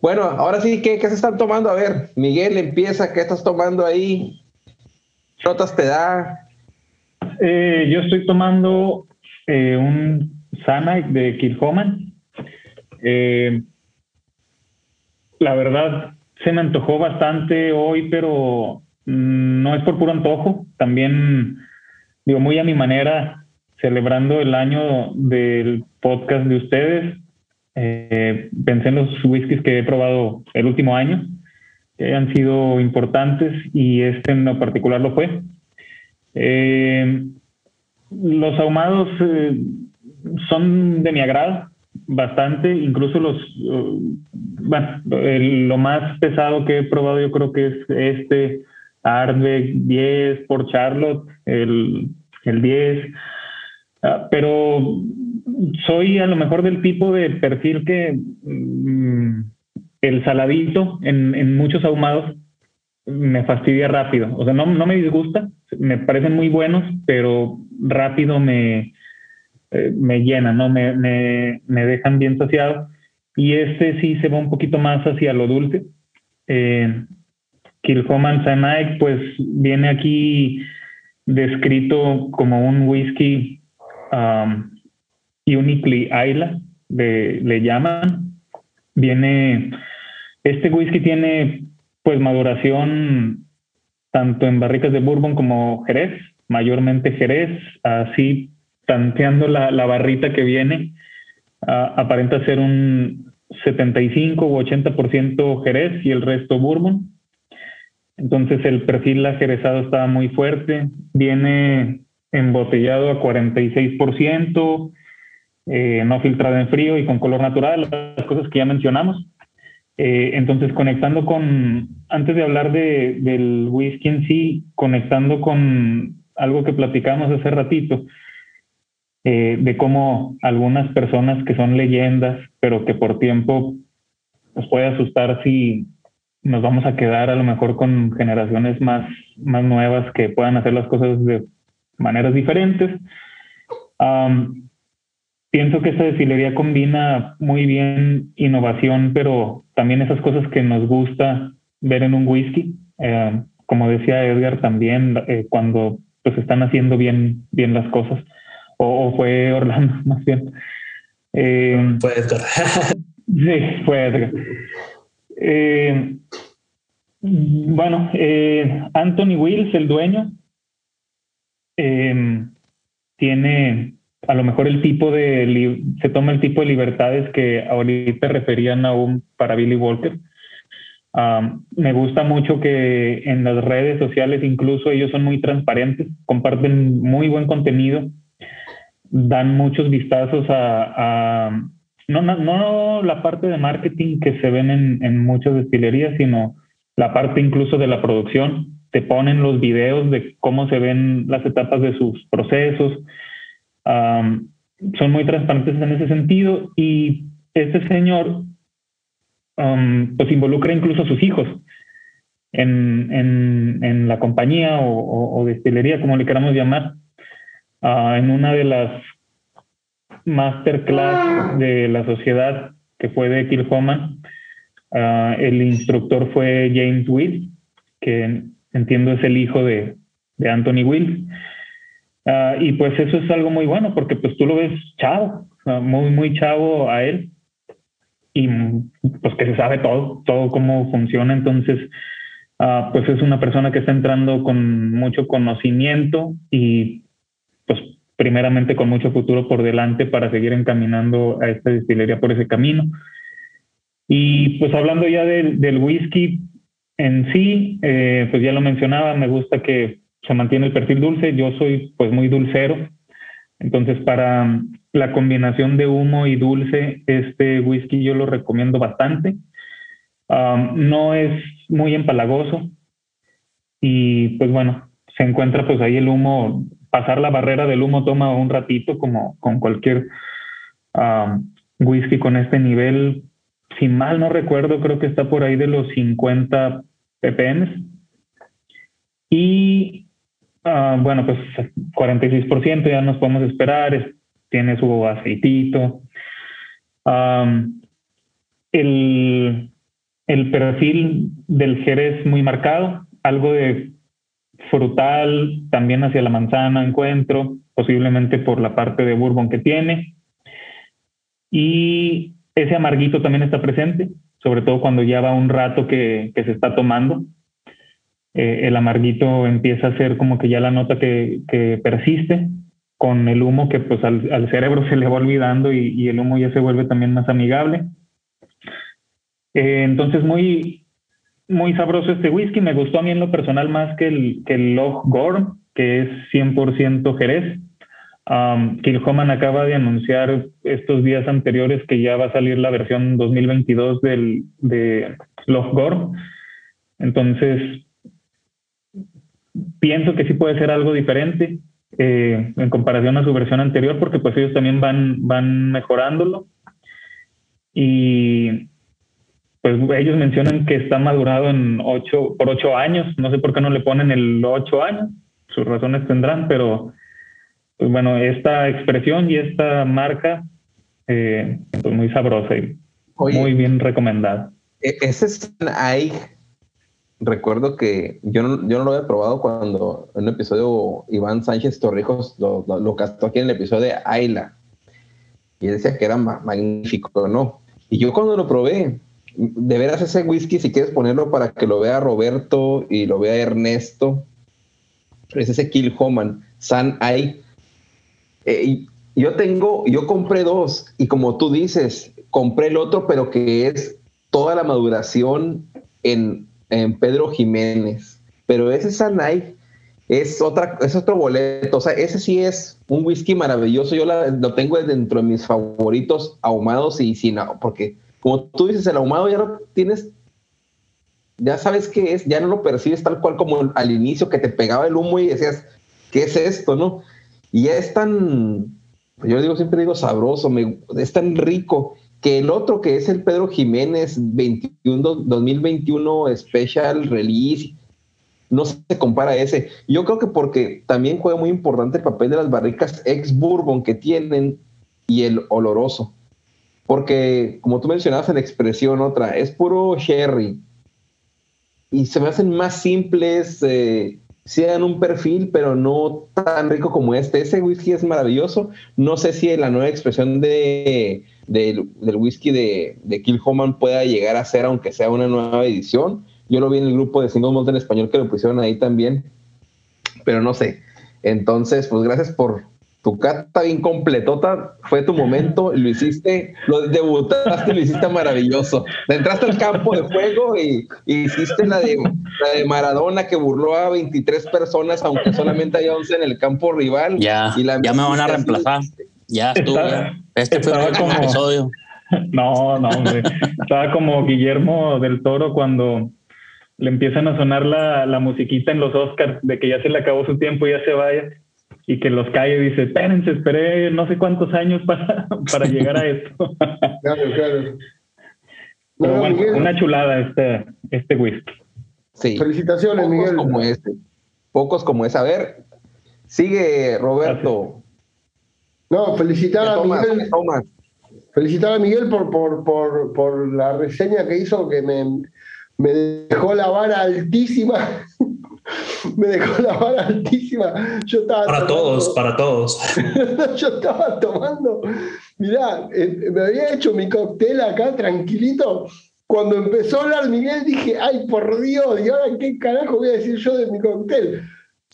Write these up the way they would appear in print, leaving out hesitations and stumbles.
Bueno, ahora sí, ¿qué se están tomando? A ver, Miguel, empieza, ¿qué estás tomando ahí? ¿Qué notas te da? Yo estoy tomando un Sanaig de Kilchoman. La verdad, se me antojó bastante hoy, pero no es por puro antojo. También, digo, muy a mi manera, celebrando el año del podcast de ustedes. Pensé en los whiskies que he probado el último año, que han sido importantes, y este en lo particular lo fue. Los ahumados son de mi agrado bastante, incluso los lo más pesado que he probado yo creo que es este Ardbeg 10 por Charlotte, el 10, pero soy a lo mejor del tipo de perfil que el saladito en muchos ahumados me fastidia rápido. O sea, no me disgusta, me parecen muy buenos, pero rápido me llenan, ¿no? Me dejan bien saciado. Y este sí se va un poquito más hacia lo dulce. Kilchoman Sanaig, pues viene aquí descrito como un whisky Uniquely Isla, le llaman. Viene, este whisky tiene pues maduración tanto en barricas de bourbon como jerez, mayormente jerez, así tanteando la barrita que viene, aparenta ser un 75 u 80% jerez y el resto bourbon. Entonces el perfil ajerezado está muy fuerte, viene embotellado a 46%, no filtrado en frío y con color natural, las cosas que ya mencionamos. Entonces, conectando con, antes de hablar del whisky en sí, conectando con algo que platicamos hace ratito, de cómo algunas personas que son leyendas, pero que por tiempo nos puede asustar si nos vamos a quedar a lo mejor con generaciones más nuevas que puedan hacer las cosas de maneras diferentes. Pienso que esta destilería combina muy bien innovación, pero también esas cosas que nos gusta ver en un whisky. Como decía Edgar también, cuando pues están haciendo bien las cosas. O fue Orlando, más bien. Fue Edgar. Sí, fue Edgar. Bueno, Anthony Wills, el dueño, tiene... A lo mejor se toma el tipo de libertades que ahorita referían aún para Billy Walker. Me gusta mucho que en las redes sociales incluso ellos son muy transparentes, comparten muy buen contenido, dan muchos vistazos a no la parte de marketing que se ven en muchas destilerías, sino la parte incluso de la producción. Te ponen los videos de cómo se ven las etapas de sus procesos. Son muy transparentes en ese sentido, y este señor pues involucra incluso a sus hijos en la compañía o destilería, como le queramos llamar. En una de las masterclass de la sociedad que fue de Kilchoman, el instructor fue James Wills, que entiendo es el hijo de Anthony Wills. Y pues eso es algo muy bueno, porque pues tú lo ves chavo, muy muy chavo a él, y pues que se sabe todo cómo funciona. Entonces pues es una persona que está entrando con mucho conocimiento y pues primeramente con mucho futuro por delante para seguir encaminando a esta destilería por ese camino. Y pues hablando ya del whisky en sí, pues ya lo mencionaba, me gusta que se mantiene el perfil dulce. Yo soy pues muy dulcero, entonces para la combinación de humo y dulce, este whisky yo lo recomiendo bastante. No es muy empalagoso, y pues bueno, se encuentra pues ahí el humo, pasar la barrera del humo toma un ratito, como con cualquier whisky con este nivel. Si mal no recuerdo, creo que está por ahí de los 50 ppm, y bueno, pues 46% ya nos podemos esperar, tiene su aceitito. El el perfil del jerez muy marcado, algo de frutal, también hacia la manzana encuentro, posiblemente por la parte de bourbon que tiene. Y ese amarguito también está presente, sobre todo cuando ya va un rato que se está tomando. El amarguito empieza a ser como que ya la nota que persiste, con el humo que pues al cerebro se le va olvidando y el humo ya se vuelve también más amigable. Entonces muy, muy sabroso este whisky. Me gustó a mí en lo personal más que el Loch Gorm, que es 100% jerez. Kilchoman acaba de anunciar estos días anteriores que ya va a salir la versión 2022 de Loch Gorm. Entonces pienso que sí puede ser algo diferente en comparación a su versión anterior, porque pues ellos también van mejorándolo. Y pues ellos mencionan que está madurado por 8 años. No sé por qué no le ponen el 8 años. Sus razones tendrán, pero pues bueno, esta expresión y esta marca pues muy sabrosa y muy bien recomendada. Ese es Sanaig. Recuerdo que yo no lo había probado cuando en un episodio Iván Sánchez Torrijos lo castó aquí en el episodio de Ayla. Y él decía que era magnífico, ¿no? Y yo cuando lo probé, de veras ese whisky, si quieres ponerlo para que lo vea Roberto y lo vea Ernesto, es ese Kilchoman, Sanaig. Yo compré 2 y como tú dices, compré el otro, pero que es toda la maduración en Pedro Jiménez, pero ese Sanaig es otro boleto. O sea, ese sí es un whisky maravilloso. Yo lo tengo dentro de mis favoritos ahumados y sin, porque como tú dices, el ahumado ya lo tienes, ya sabes qué es, ya no lo percibes tal cual como al inicio que te pegaba el humo y decías, ¿qué es esto? ¿No? Y ya es tan, yo siempre digo sabroso, es tan rico. Que el otro, que es el Pedro Jiménez 2021 Special Release, no se compara a ese. Yo creo que porque también juega muy importante el papel de las barricas ex-bourbon que tienen y el oloroso. Porque, como tú mencionabas en la expresión otra, es puro sherry. Y se me hacen más simples, sí dan un perfil, pero no tan rico como este. Ese whisky es maravilloso. No sé si la nueva expresión del whisky de Kilchoman pueda llegar a ser, aunque sea una nueva edición. Yo lo vi en el grupo de Single Malt en Español que lo pusieron ahí también, pero no sé. Entonces, pues gracias por tu cata bien completota. Fue tu momento, lo hiciste, lo debutaste, lo hiciste maravilloso. Entraste al campo de juego y hiciste la de Maradona, que burló a 23 personas, aunque solamente hay 11 en el campo rival. Ya me van a reemplazar. Ya estuvo. Este fue el último episodio. No, hombre. Estaba como Guillermo del Toro cuando le empiezan a sonar la musiquita en los Oscars de que ya se le acabó su tiempo y ya se vaya, y que los calle y dice, espérense, esperé no sé cuántos años para llegar a esto. Claro. Pero bueno, Miguel, una chulada este whisky. Sí. Felicitaciones, pocos Miguel. Como este. Pocos como ese. A ver, sigue Roberto. Gracias. No, felicitar a Miguel por la reseña que hizo, que me dejó la vara altísima. Yo estaba para todos. Yo estaba tomando. Mirá, me había hecho mi cóctel acá tranquilito. Cuando empezó a hablar Miguel dije, ay, por Dios, ¿y ahora qué carajo voy a decir yo de mi cóctel?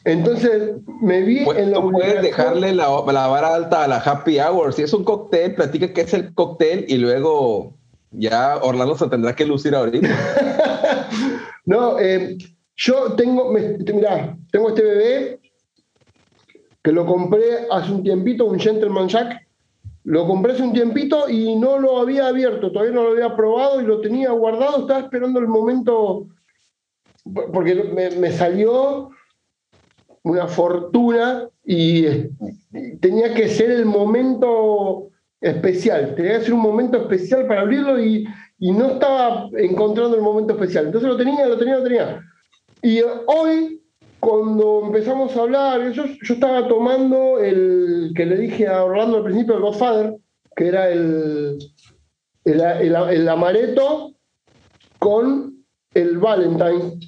Entonces me vi en la puedes dejarle la vara alta a la happy hour. Si es un cóctel, platica qué es el cóctel y luego ya Orlando se tendrá que lucir ahorita. No, yo tengo este bebé que lo compré hace un tiempito, un Gentleman Jack. Lo compré hace un tiempito y no lo había abierto, todavía no lo había probado y lo tenía guardado. Estaba esperando el momento porque me salió una fortuna y tenía que ser el momento especial, tenía que ser un momento especial para abrirlo y no estaba encontrando el momento especial. Entonces lo tenía. Y hoy, cuando empezamos a hablar, yo estaba tomando el que le dije a Orlando al principio, el Godfather, que era el amaretto con el Valentine.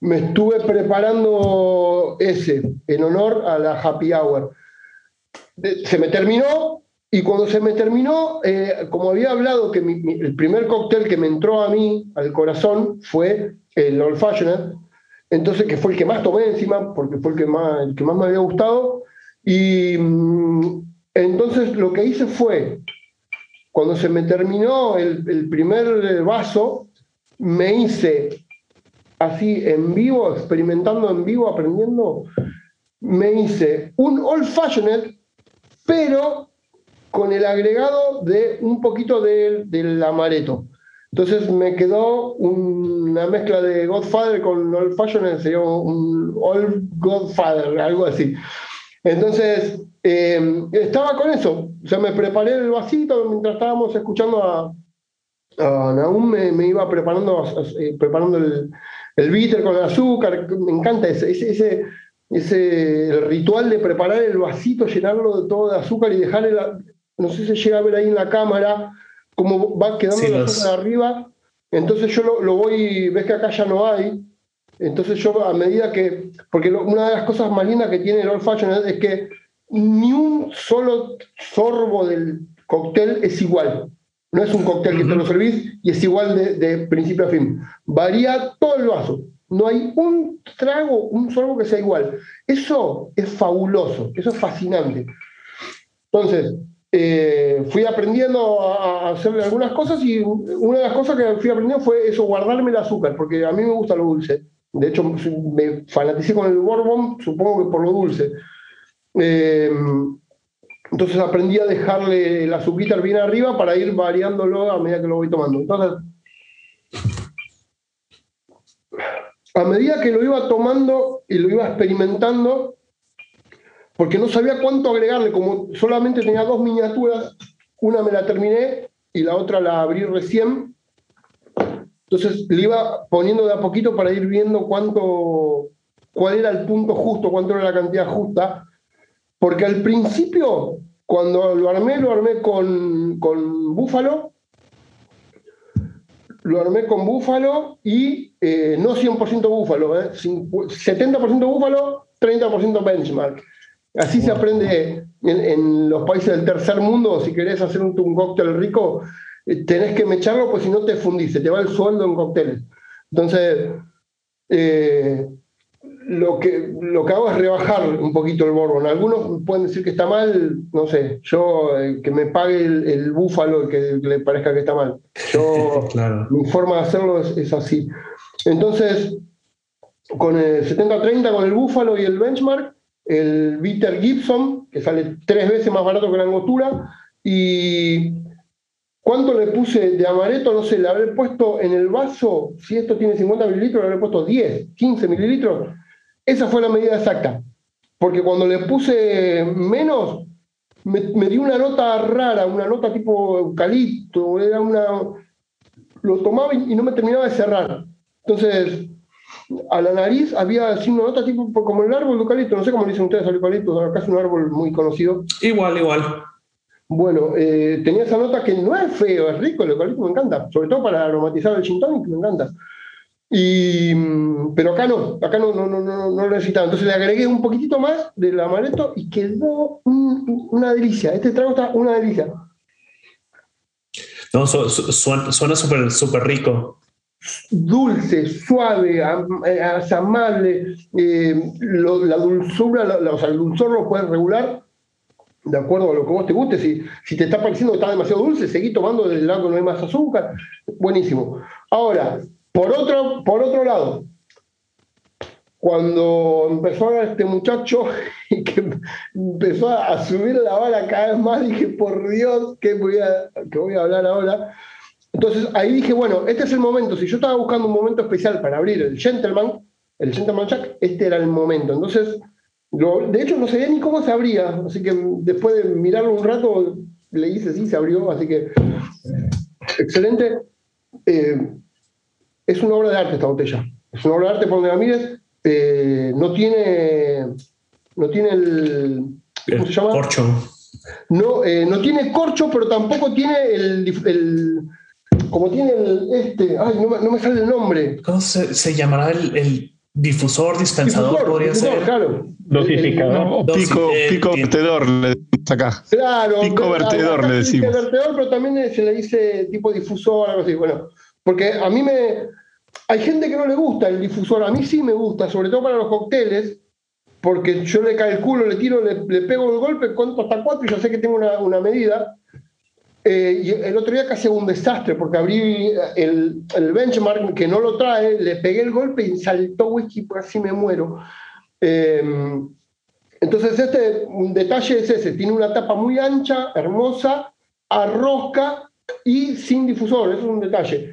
Me estuve preparando ese, en honor a la Happy Hour. Se me terminó, y cuando se me terminó, como había hablado, que el primer cóctel que me entró a mí, al corazón, fue el Old Fashioned, entonces, que fue el que más tomé encima, porque fue el que más me había gustado, y entonces lo que hice fue, cuando se me terminó el primer vaso, me hice así en vivo, experimentando en vivo, aprendiendo, me hice un Old Fashioned, pero con el agregado de un poquito del amaretto. Entonces me quedó una mezcla de Godfather con Old Fashioned, sería un Old Godfather, algo así. Entonces estaba con eso, o sea, me preparé el vasito mientras estábamos escuchando a Nahum, me iba preparando el bitter con el azúcar. Me encanta ese ritual de preparar el vasito, llenarlo de todo de azúcar y dejar no sé si llega a ver ahí en la cámara cómo va quedando, sí, el azúcar arriba. Entonces yo lo voy, ves que acá ya no hay, entonces yo a medida que, porque una de las cosas más lindas que tiene el Old Fashioned es que ni un solo sorbo del cóctel es igual. No es un cóctel que te lo servís y es igual de principio a fin. Varía todo el vaso. No hay un trago, un sorbo que sea igual. Eso es fabuloso, eso es fascinante. Entonces, fui aprendiendo a hacerle algunas cosas, y una de las cosas que fui aprendiendo fue eso, guardarme el azúcar, porque a mí me gusta lo dulce. De hecho, me fanaticé con el bourbon, supongo que por lo dulce. Entonces aprendí a dejarle el azuquita bien arriba para ir variándolo a medida que lo voy tomando. Entonces, a medida que lo iba tomando y lo iba experimentando, porque no sabía cuánto agregarle, como solamente tenía dos miniaturas, una me la terminé y la otra la abrí recién, entonces le iba poniendo de a poquito para ir viendo cuál era el punto justo, cuánto era la cantidad justa. Porque al principio, cuando lo armé con búfalo, y no 100% búfalo, 70% búfalo, 30% benchmark. Así se aprende en los países del tercer mundo. Si querés hacer un cóctel rico, tenés que mecharlo, pues si no te fundís, te va el sueldo en cócteles. Entonces, lo que hago es rebajar un poquito el bourbon. Algunos pueden decir que está mal, no sé, yo que me pague el búfalo que le parezca que está mal. Yo, claro. Mi forma de hacerlo es así. Entonces, con el 70-30, con el búfalo y el benchmark, el bitter Gibson, que sale 3 veces más barato que la Angostura, y ¿cuánto le puse de amaretto? No sé, le habré puesto en el vaso, si esto tiene 50 mililitros, le habré puesto 10, 15 mililitros. Esa fue la medida exacta, porque cuando le puse menos, me dio una nota rara, una nota tipo eucalipto, lo tomaba y no me terminaba de cerrar. Entonces, a la nariz había así una nota tipo como el árbol de eucalipto, no sé cómo le dicen ustedes al eucalipto, acá es un árbol muy conocido. Igual. Bueno, tenía esa nota que no es feo, es rico, el eucalipto me encanta, sobre todo para aromatizar el gin tonic, me encanta. Pero acá no lo necesitaba. Entonces le agregué un poquitito más del amaretto y quedó una delicia. Este trago está una delicia. No, suena súper super rico. Dulce, suave, amable. La dulzura, el dulzor lo puedes regular de acuerdo a lo que vos te guste. Si te está pareciendo que está demasiado dulce, seguí tomando del lado que no hay más azúcar. Buenísimo. Ahora, por otro lado, cuando empezó este muchacho y que empezó a subir la vara cada vez más, dije, por Dios, ¿qué voy a hablar ahora? Entonces ahí dije, bueno, este es el momento. Si yo estaba buscando un momento especial para abrir el Gentleman Jack, este era el momento. Entonces, de hecho, no sabía ni cómo se abría, así que después de mirarlo un rato, le hice sí, se abrió, así que excelente. Es una obra de arte esta botella. Es una obra de arte por donde la mires. No tiene ¿cómo se llama? Corcho. No, no tiene corcho, pero tampoco tiene el como tiene el ay, no me sale el nombre. ¿Cómo se llamará el difusor, dispensador? Difusor, podría ser. Claro. Dosificador. Pico vertedor, le decimos acá. Claro. Pico vertedor, le decimos. Vertedor, pero también se le dice tipo difusor, algo así. Bueno, porque a mí hay gente que no le gusta el difusor, a mí sí me gusta, sobre todo para los cócteles, porque yo le calculo, le tiro, le pego un golpe, cuento hasta 4 y ya sé que tengo una medida. Y el otro día casi un desastre, porque abrí el Benchmark, que no lo trae, le pegué el golpe y saltó whisky, por así me muero. Entonces un detalle es ese, tiene una tapa muy ancha, hermosa, a rosca y sin difusor, eso es un detalle.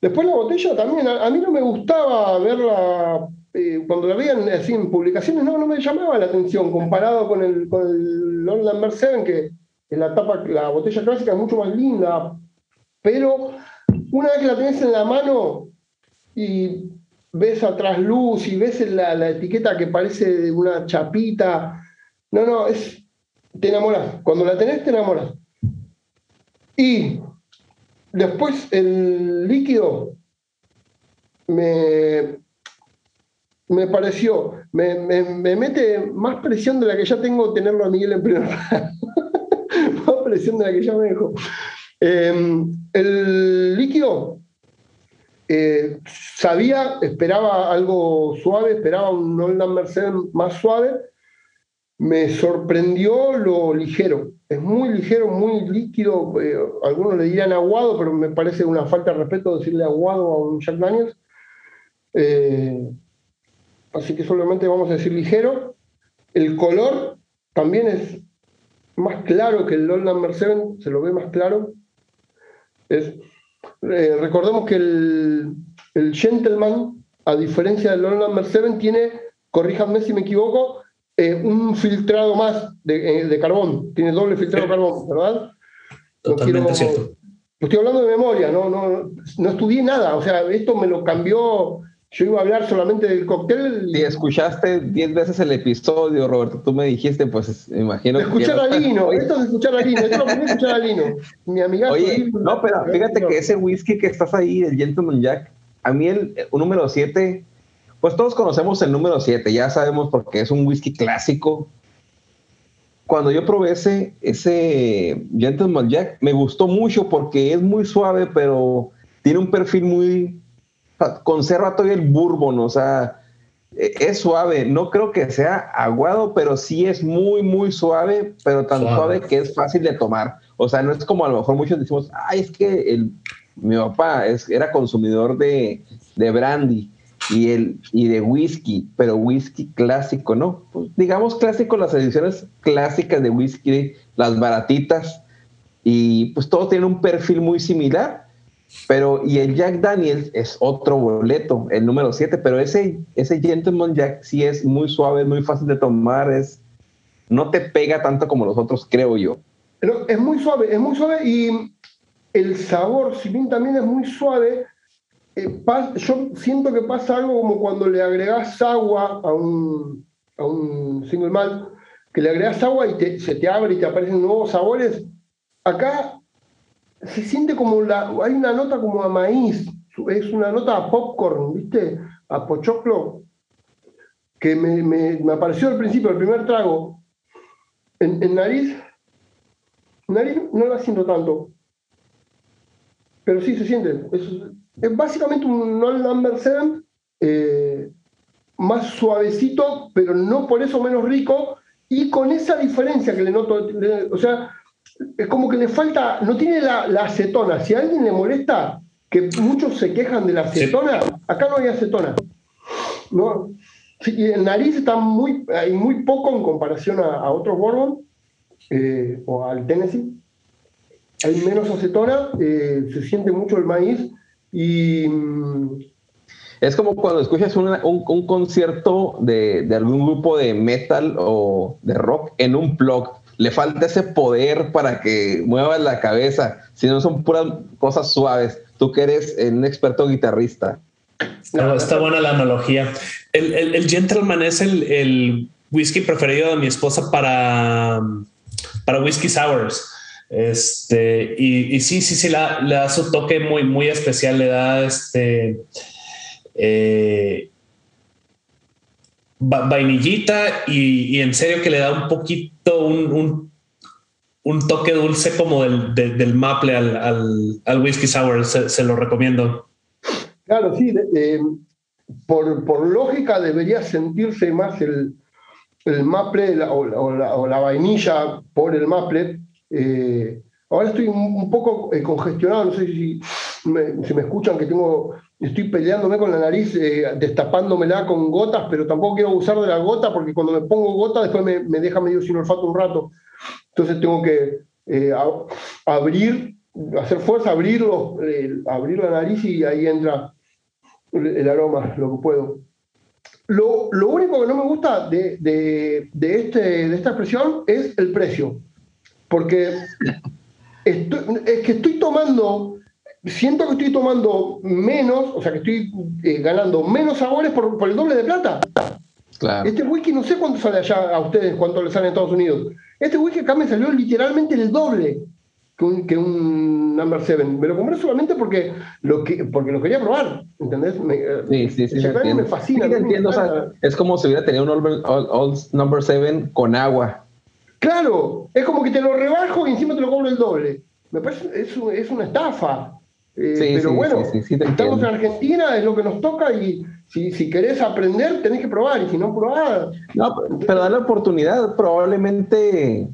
Después la botella también, a mí no me gustaba verla, cuando la veían así en publicaciones, no me llamaba la atención, comparado con el Lord Lambert 7, que la botella clásica es mucho más linda, pero una vez que la tenés en la mano y ves a trasluz y ves la etiqueta que parece una chapita, te enamorás. Cuando la tenés, te enamorás. Y después el líquido me pareció, me mete más presión de la que ya tengo tenerlo a Miguel en primer lugar. Más presión de la que ya me dejó. El líquido, esperaba algo suave, esperaba un Old Mercedes más suave. Me sorprendió lo ligero. Es muy ligero, muy líquido. Algunos le dirían aguado, pero me parece una falta de respeto decirle aguado a un Jack Daniels. Así que solamente vamos a decir ligero. El color también es más claro que el Old Number 7, se lo ve más claro. Recordemos que el Gentleman, a diferencia del Old Number 7, tiene, corríjanme si me equivoco, un filtrado más de carbón, tiene doble filtrado de carbón, ¿verdad? Totalmente cierto. Estoy hablando de memoria, no estudié nada, o sea, esto me lo cambió. Yo iba a hablar solamente del cóctel. Si escuchaste 10 veces el episodio, Roberto, tú me dijiste, pues imagino que... Escuchar a Lino, mi amigazo. Oye, no, pero fíjate que ese whisky que estás ahí, el Gentleman Jack, a mí el número 7, pues todos conocemos el número 7, ya sabemos porque es un whisky clásico. Cuando yo probé ese Gentleman Jack, me gustó mucho porque es muy suave, pero tiene un perfil muy... conserva todavía el bourbon, o sea, es suave, no creo que sea aguado, pero sí es muy, muy suave, pero tan suave que es fácil de tomar. O sea, no es como a lo mejor muchos decimos, es que mi papá era consumidor de brandy y de whisky, pero whisky clásico, ¿no? Pues digamos clásico, las ediciones clásicas de whisky, las baratitas, y pues todos tienen un perfil muy similar. Pero, y el Jack Daniels es otro boleto, el número 7, pero ese Gentleman Jack sí es muy suave, muy fácil de tomar, no te pega tanto como los otros, creo yo. Pero es muy suave y el sabor, si bien también es muy suave, yo siento que pasa algo como cuando le agregas agua a un single malt, que le agregas agua y se te abre y te aparecen nuevos sabores. Acá se siente como hay una nota como a maíz, es una nota a popcorn, ¿viste? A pochoclo, que me apareció al principio, el primer trago. En nariz no la siento tanto, pero sí se siente. Es básicamente un Old Number 7, más suavecito, pero no por eso menos rico, y con esa diferencia que le noto, o sea... es como que le falta, no tiene la acetona. Si a alguien le molesta que muchos se quejan de la acetona, acá no hay acetona, ¿no? Sí, y el nariz hay muy poco en comparación a otros bourbon, o al Tennessee hay menos acetona, se siente mucho el maíz y... es como cuando escuchas un concierto de algún grupo de metal o de rock en un plug. Le falta ese poder para que mueva la cabeza, si no son puras cosas suaves. Tú que eres un experto guitarrista. Está buena la analogía. El Gentleman es el whisky preferido de mi esposa para whisky sours. Y sí, le da su toque muy, muy especial, le da vainillita y en serio que le da un poquito un toque dulce como del maple al whisky sour. Se lo recomiendo. Claro, sí. Por lógica debería sentirse más el maple o la vainilla por el maple. Ahora estoy un poco congestionado, no sé si me escuchan que estoy peleándome con la nariz, destapándomela con gotas, pero tampoco quiero abusar de la gota porque cuando me pongo gota después me deja medio sin olfato un rato. Entonces tengo que abrir la nariz y ahí entra el aroma, lo que puedo. Lo único que no me gusta de esta expresión es el precio. Porque siento que estoy tomando menos, o sea que estoy ganando menos sabores por el doble de plata. Claro. Este whisky no sé cuánto sale allá a ustedes, cuánto le sale en Estados Unidos. Este whisky acá me salió literalmente el doble que un Number 7. Me lo compré solamente porque lo quería probar, ¿entendés? Sí, me fascina. Sí, entiendo, o sea, es como si hubiera tenido un old Number 7 con agua. Claro, es como que te lo rebajo y encima te lo cobro el doble. Me parece es una estafa. Estamos en Argentina, es lo que nos toca y si querés aprender tenés que probar y si no probás. No, pero da la oportunidad, probablemente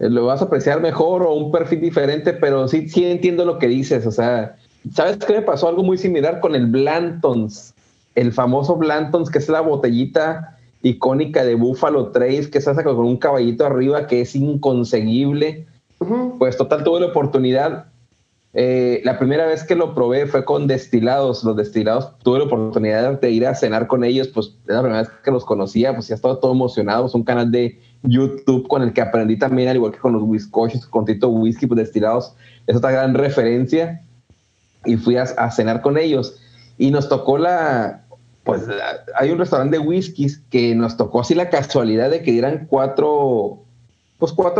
lo vas a apreciar mejor o un perfil diferente, pero sí entiendo lo que dices. O sea, ¿sabes qué me pasó? Algo muy similar con el Blanton's, el famoso Blanton's, que es la botellita icónica de Buffalo Trace, que se hace con un caballito arriba que es inconseguible. Uh-huh. Pues total, tuve la oportunidad. La primera vez que lo probé fue con Destilados. Los Destilados, tuve la oportunidad de ir a cenar con ellos, pues era la primera vez que los conocía, pues ya estaba todo emocionado. Es un canal de YouTube con el que aprendí también, al igual que con los Whiskoches, con Tito Whisky, pues Destilados es otra gran referencia. Y fui a cenar con ellos y nos tocó pues hay un restaurante de whiskies que nos tocó así la casualidad de que dieran cuatro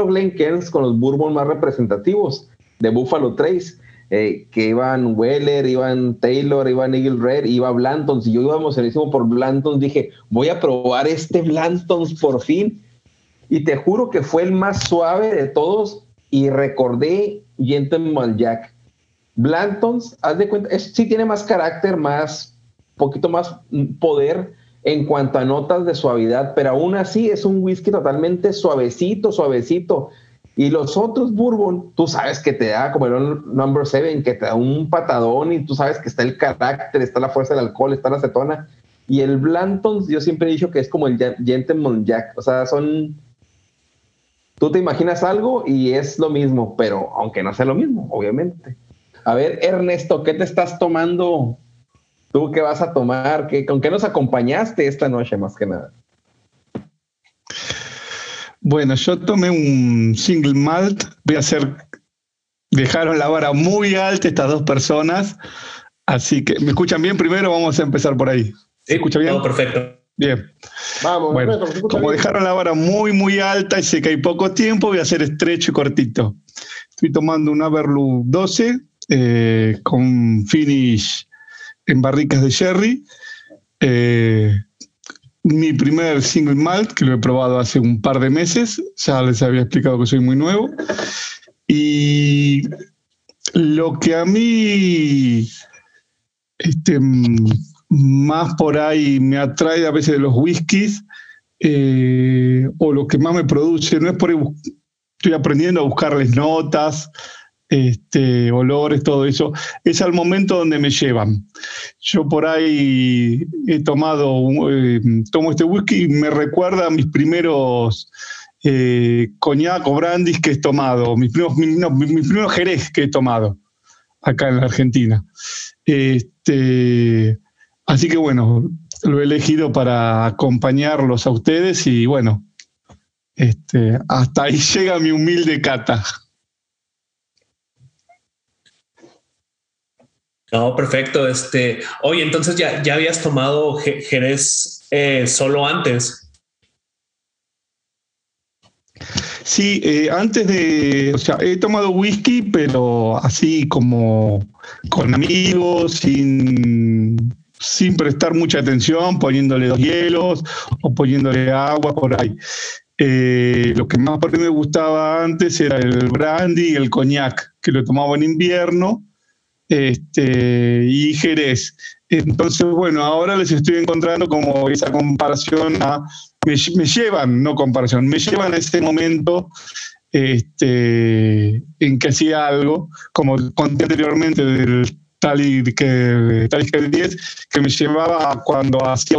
Glencairns con los bourbon más representativos de Buffalo Trace, que iban Weller, iban Taylor, iban Eagle Rare, iba Blanton's, y yo iba emocionadísimo por Blanton's. Dije, voy a probar este Blanton's por fin, y te juro que fue el más suave de todos, y recordé Gentleman Jack. Blanton's, haz de cuenta, sí tiene más carácter, poquito más poder en cuanto a notas de suavidad, pero aún así es un whisky totalmente suavecito. Y los otros bourbon, tú sabes que te da como el Number 7, que te da un patadón y tú sabes que está el carácter, está la fuerza del alcohol, está la acetona. Y el Blanton's, yo siempre he dicho que es como el Gentleman Jack, o sea, tú te imaginas algo y es lo mismo, pero aunque no sea lo mismo, obviamente. A ver, Ernesto, ¿qué te estás tomando? ¿Tú qué vas a tomar? ¿Con qué nos acompañaste esta noche, más que nada? Bueno, yo tomé un single malt. Dejaron la vara muy alta estas dos personas. Así que, ¿me escuchan bien? Primero vamos a empezar por ahí. ¿Se escucha bien? No, perfecto. Bien. Vamos. Bueno, perfecto, como dejaron la vara muy, muy alta y sé que hay poco tiempo, voy a hacer estrecho y cortito. Estoy tomando un Aberlour 12 con finish en barricas de sherry, mi primer single malt, que lo he probado hace un par de meses, ya les había explicado que soy muy nuevo, y lo que a mí más por ahí me atrae a veces de los whiskies, o lo que más me produce, no es por ahí, estoy aprendiendo a buscarles notas, olores, todo eso, es al momento donde me llevan. Yo por ahí tomo este whisky y me recuerda a mis primeros coñac o brandis que he tomado, mis primeros jerez que he tomado acá en la Argentina. Así que bueno, lo he elegido para acompañarlos a ustedes y bueno, hasta ahí llega mi humilde cata. No, perfecto. Oye, entonces ya habías tomado jerez solo antes. Sí, antes de, o sea, he tomado whisky, pero así como con amigos, sin prestar mucha atención, poniéndole dos hielos o poniéndole agua por ahí. Lo que más por mí me gustaba antes era el brandy y el coñac, que lo tomaba en invierno, y jerez. Entonces, bueno, ahora les estoy encontrando como esa comparación a... Me llevan, no comparación, me llevan a ese momento en que hacía algo, como conté anteriormente del Talisker 10, que me llevaba cuando hacía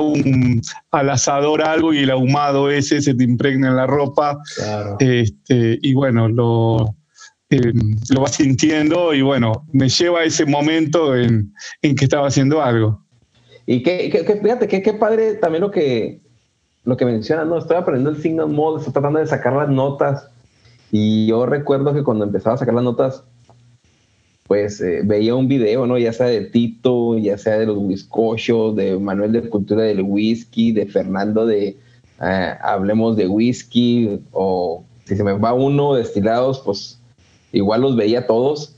al asador algo y el ahumado ese se te impregna en la ropa. Claro. Y bueno, lo vas sintiendo y bueno, me lleva a ese momento en que estaba haciendo algo. Y fíjate, qué padre también lo que mencionas, ¿no? Estoy aprendiendo el signal mode, estoy tratando de sacar las notas. Y yo recuerdo que cuando empezaba a sacar las notas, pues veía un video, ¿no? Ya sea de Tito, ya sea de los bizcochos, de Manuel de Cultura del Whisky, de Fernando de Hablemos de Whisky, o si se me va uno, Destilados, pues igual los veía todos.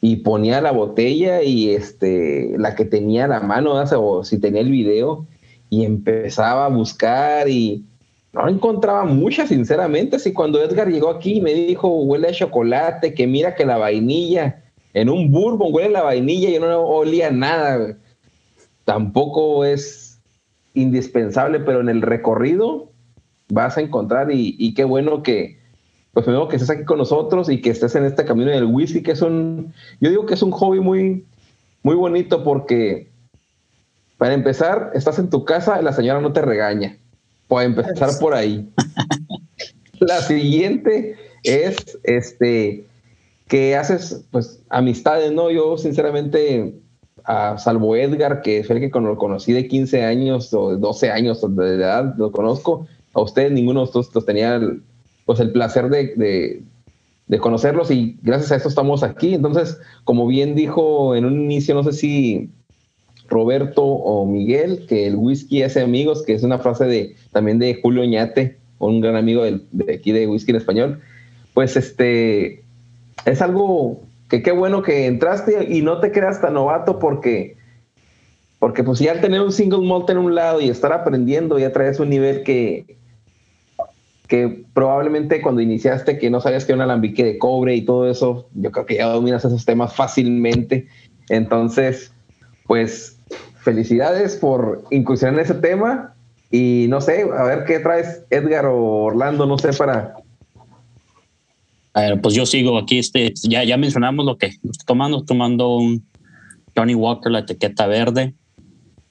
Y ponía la botella y la que tenía a la mano, o si tenía el video... Y empezaba a buscar y no encontraba muchas, sinceramente. Así cuando Edgar llegó aquí me dijo, huele a chocolate, que mira que la vainilla, en un bourbon huele la vainilla, yo no olía nada. Tampoco es indispensable, pero en el recorrido vas a encontrar y qué bueno que, pues primero que estés aquí con nosotros y que estés en este camino del whisky, que es yo digo que es un hobby muy, muy bonito porque... Para empezar, estás en tu casa y la señora no te regaña. Para empezar por ahí. La siguiente es que haces pues amistades, ¿no? Yo sinceramente, salvo Edgar, que fue el que lo conocí de 15 años o 12 años de edad, lo conozco. A ustedes ninguno de ustedes los tenía pues, el placer de conocerlos y gracias a esto estamos aquí. Entonces, como bien dijo en un inicio, no sé si... Roberto o Miguel, que el whisky hace amigos, que es una frase también de Julio Oñate, un gran amigo de aquí de Whisky en Español, pues es algo que qué bueno que entraste y no te creas tan novato porque pues ya al tener un single malt en un lado y estar aprendiendo ya traes un nivel que probablemente cuando iniciaste que no sabías que era un alambique de cobre y todo eso, yo creo que ya dominas esos temas fácilmente, entonces pues felicidades por incursionar en ese tema y no sé, a ver qué traes Edgar o Orlando, no sé para... A ver, pues yo sigo aquí, ya mencionamos lo que estoy tomando un Johnny Walker, la etiqueta verde.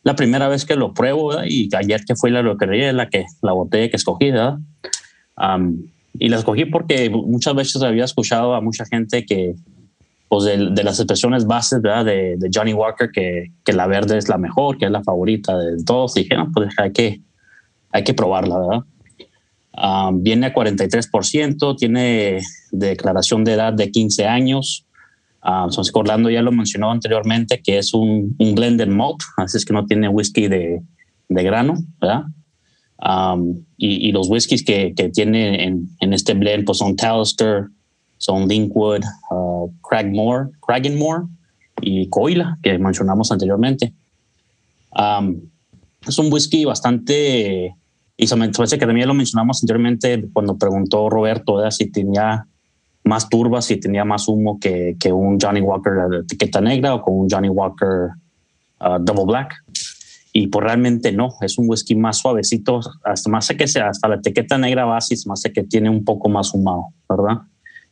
La primera vez que lo pruebo, ¿verdad? Y ayer que fue la lotería, la botella que escogí, ¿verdad? Y la escogí porque muchas veces había escuchado a mucha gente que pues de las expresiones bases, ¿verdad? De Johnny Walker, que la verde es la mejor, que es la favorita de todos. Y dije, no, pues hay que probarla, ¿verdad? Viene a 43%, tiene declaración de edad de 15 años. Entonces, Orlando ya lo mencionó anteriormente, que es un blended malt, así es que no tiene whisky de grano, ¿verdad? Y los whiskies que tiene en este blend pues son Talisker, son Linkwood, Craigenmore y Caol Ila, que mencionamos anteriormente. Es un whisky bastante... Y se me parece que también lo mencionamos anteriormente cuando preguntó Roberto, ¿verdad? Si tenía más turba, si tenía más humo que un Johnny Walker de etiqueta negra o con un Johnny Walker Double Black. Y pues realmente no, es un whisky más suavecito. Hasta la etiqueta negra base se me hace que tiene un poco más humado, ¿verdad?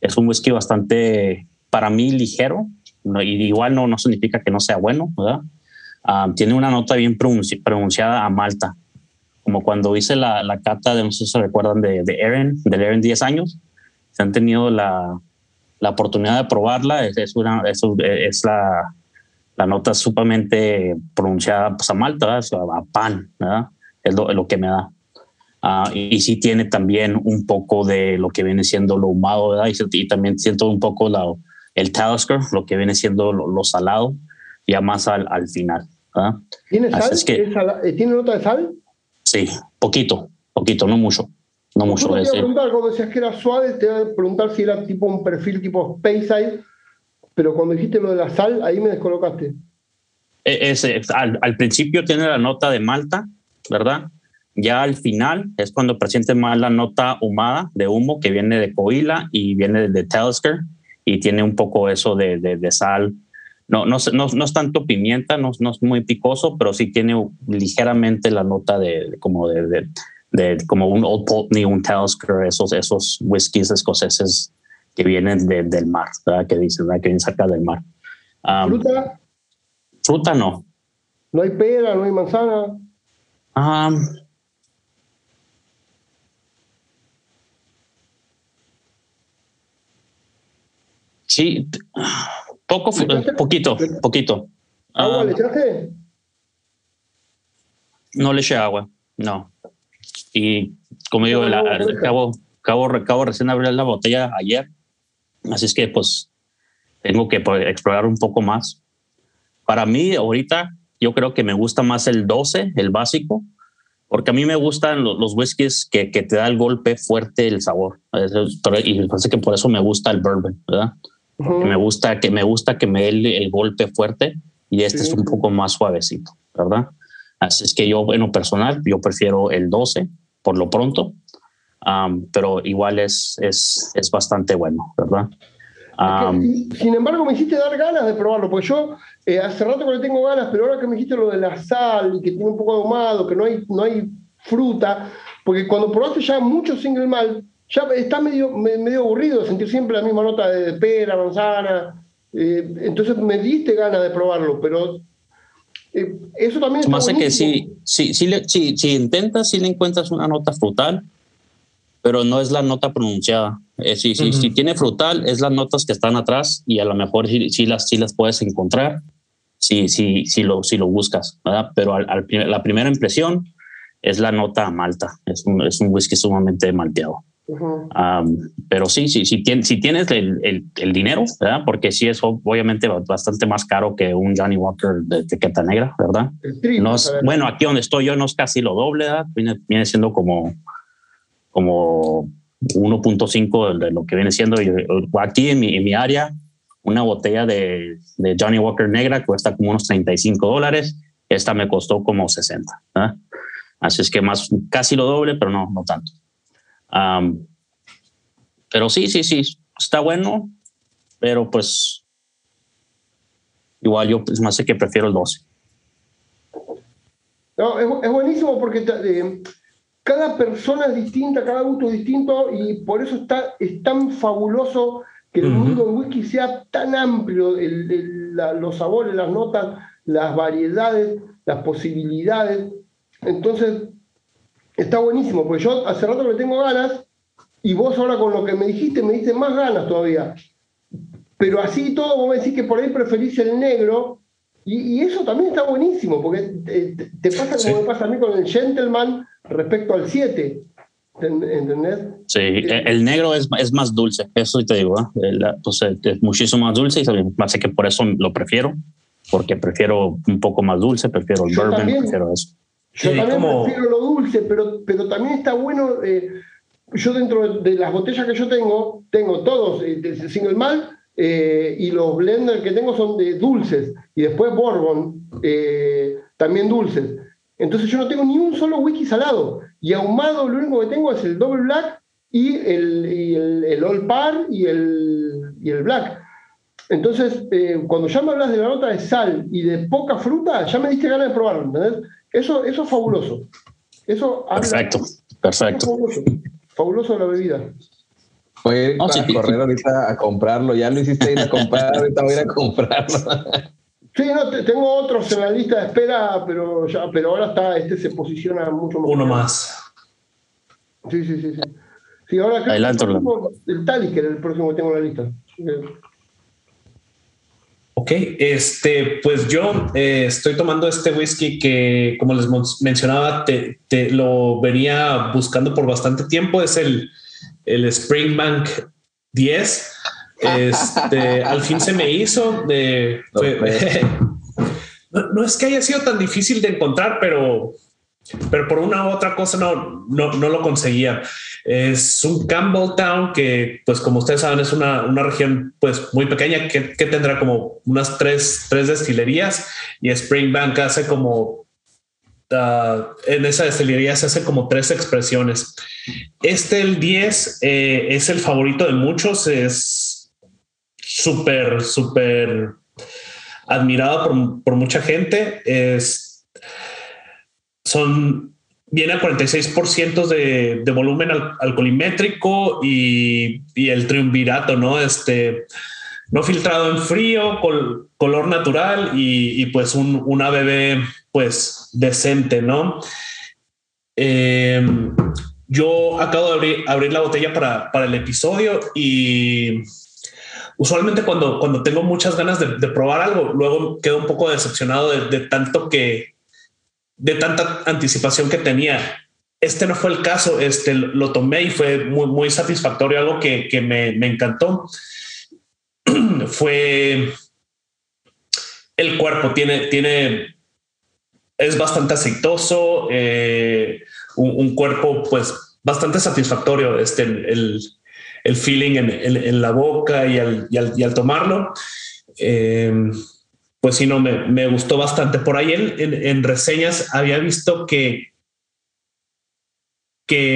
Es un whisky bastante, para mí, ligero. Igual no significa que no sea bueno, ¿verdad? Tiene una nota bien pronunciada a malta. Como cuando hice la cata, no sé si se recuerdan, del Aaron 10 años. Se han tenido la oportunidad de probarla. Es la nota sumamente pronunciada pues, a malta, a pan, ¿verdad? Es lo que me da. Y sí tiene también un poco de lo que viene siendo lo ahumado, ¿verdad? Y también siento un poco el Talisker, lo que viene siendo lo salado, ya más al final, ¿verdad? ¿Tiene sal? Es que, ¿tiene nota de sal? Sí, poquito, no mucho. No mucho. Yo te voy a preguntar, cuando decías que era suave, te voy a preguntar si era tipo un perfil tipo Speyside, pero cuando dijiste lo de la sal, ahí me descolocaste. Al principio tiene la nota de malta, ¿verdad? Ya al final es cuando presenta más la nota ahumada de humo que viene de Caol Ila y viene de Talisker, y tiene un poco eso de sal. No es tanto pimienta, no es muy picoso, pero sí tiene ligeramente la nota como un Old Pulteney, un Talisker, esos whiskies escoceses que vienen del mar, ¿verdad? Que dicen, ¿verdad? Que vienen cerca del mar. ¿Fruta? Fruta no. ¿No hay pera, no hay manzana? Sí, poquito. ¿Agua le echaste? No le eché agua, no. Y como digo, acabo recién abrir la botella ayer, así es que pues tengo que explorar un poco más. Para mí ahorita yo creo que me gusta más el 12, el básico, porque a mí me gustan los whiskies que te da el golpe fuerte el sabor, y parece que por eso me gusta el bourbon, ¿verdad? Uh-huh. Que me dé el golpe fuerte, y este sí es un poco más suavecito, ¿verdad? Así es que yo, en lo personal, yo prefiero el 12 por lo pronto, pero igual es bastante bueno, ¿verdad? Sin embargo, me hiciste dar ganas de probarlo, porque yo hace rato que le tengo ganas, pero ahora que me dijiste lo de la sal y que tiene un poco de ahumado, que no hay fruta, porque cuando probaste ya mucho single malt, ya está medio aburrido sentir siempre la misma nota de pera, manzana, entonces me diste ganas de probarlo, pero eso también está buenísimo. Que si intentas, si le encuentras una nota frutal, pero no es la nota pronunciada. Si tiene frutal, es las notas que están atrás, y a lo mejor sí las puedes encontrar si lo buscas, ¿verdad? Pero la primera impresión es la nota a malta. Es un whisky sumamente malteado. Uh-huh. Pero sí tienes el dinero, ¿verdad? Porque sí es obviamente bastante más caro que un Johnny Walker de etiqueta negra, ¿verdad? No es, bueno, aquí donde estoy yo no es casi lo doble, ¿verdad? Viene siendo como 1.5 de lo que viene siendo. Aquí en mi área, una botella de Johnny Walker negra cuesta como unos $35. Esta me costó como 60, ¿verdad? Así es que más casi lo doble, pero no tanto. Pero sí, está bueno, pero pues igual yo pues, más sé que prefiero el 12. No, es buenísimo porque cada persona es distinta, cada gusto es distinto, y por eso es tan fabuloso que el mundo del whisky sea tan amplio, los sabores, las notas, las variedades, las posibilidades. Entonces está buenísimo, porque yo hace rato que tengo ganas, y vos ahora con lo que me diste más ganas todavía. Pero así todo, vos me decís que por ahí preferís el negro, y eso también está buenísimo, porque te pasa como me pasa a mí con el Gentleman respecto al 7. ¿Entendés? Sí, el negro es más dulce, eso te digo, ¿eh? Pues es muchísimo más dulce, y parece que por eso lo prefiero, porque prefiero un poco más dulce, prefiero el bourbon, prefiero eso. Yo también prefiero lo dulce, pero también está bueno. Yo dentro de las botellas que yo tengo todos de single malt, y los blenders que tengo son de dulces, y después bourbon, también dulces. Entonces yo no tengo ni un solo whisky salado, y ahumado lo único que tengo es el Double Black y el Old Par y el Black. Entonces cuando ya me hablas de la nota de sal y de poca fruta, ya me diste ganas de probarlo, ¿entendés? Eso es fabuloso. Eso perfecto. Es fabuloso de la bebida. Voy a ir correr ahorita a comprarlo. Ya lo hiciste ir a comprar, ahorita voy a ir a comprarlo. Sí, no, tengo otros en la lista de espera, pero ahora se posiciona mucho mejor. Uno más. Sí. Sí, ahora creo adelante, que el Talisker es el próximo que tengo en la lista. Ok, pues yo estoy tomando este whisky que, como les mencionaba, te lo venía buscando por bastante tiempo. Es el Springbank 10. Al fin se me hizo. No es que haya sido tan difícil de encontrar, pero pero por una u otra cosa no lo conseguía. Es un Campbelltown que, pues como ustedes saben, es una región pues muy pequeña que tendrá como unas tres destilerías, y Springbank hace como en esa destilería se hace como 3 expresiones. El 10 es el favorito de muchos, es súper admirado por mucha gente. Viene a 46% de volumen alcoholimétrico y el triunvirato, ¿no? No filtrado en frío, color natural y pues una bebé pues decente, ¿no? Yo acabo de abrir la botella para el episodio y usualmente cuando tengo muchas ganas de probar algo, luego quedo un poco decepcionado de tanta anticipación que tenía. No fue el caso. Lo tomé y fue muy, muy satisfactorio. Algo que me encantó fue el cuerpo. Es bastante aceitoso, un cuerpo pues bastante satisfactorio. El feeling en la boca y al tomarlo. Pues sí, no, me gustó bastante. Por ahí en reseñas había visto que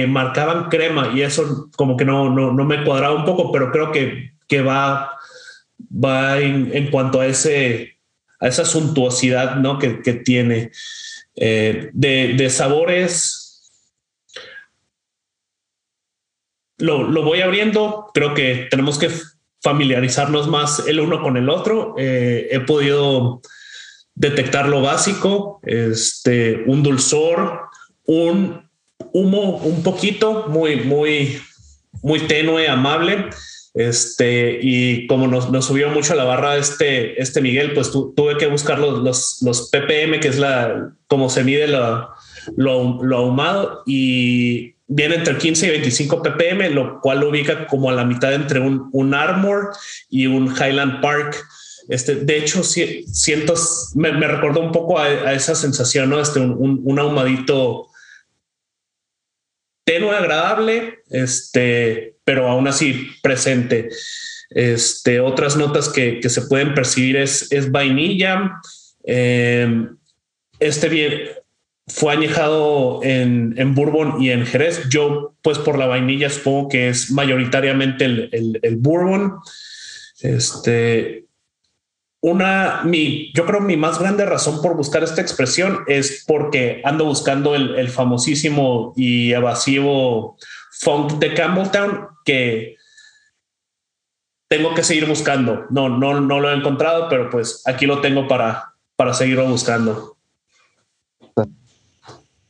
marcaban crema y eso como que no me cuadraba un poco, pero creo que va en cuanto a esa suntuosidad, ¿no? que tiene. De sabores, lo voy abriendo. Creo que tenemos que familiarizarnos más el uno con el otro. He podido detectar lo básico, un dulzor, un humo un poquito, muy tenue, amable. Y como nos subió mucho a la barra Miguel, pues tuve que buscar los ppm, que es como se mide lo ahumado, y viene entre 15 y 25 ppm, lo cual lo ubica como a la mitad entre un Ardmore y un Highland Park. De hecho, me recordó un poco a esa sensación, ¿no? Un ahumadito tenue, agradable, pero aún así presente. Otras notas que se pueden percibir es vainilla. Fue añejado en Bourbon y en Jerez. Yo, pues por la vainilla, supongo que es mayoritariamente el Bourbon. Yo creo mi más grande razón por buscar esta expresión es porque ando buscando el famosísimo y evasivo funk de Campbelltown, que tengo que seguir buscando. No lo he encontrado, pero pues aquí lo tengo para seguirlo buscando.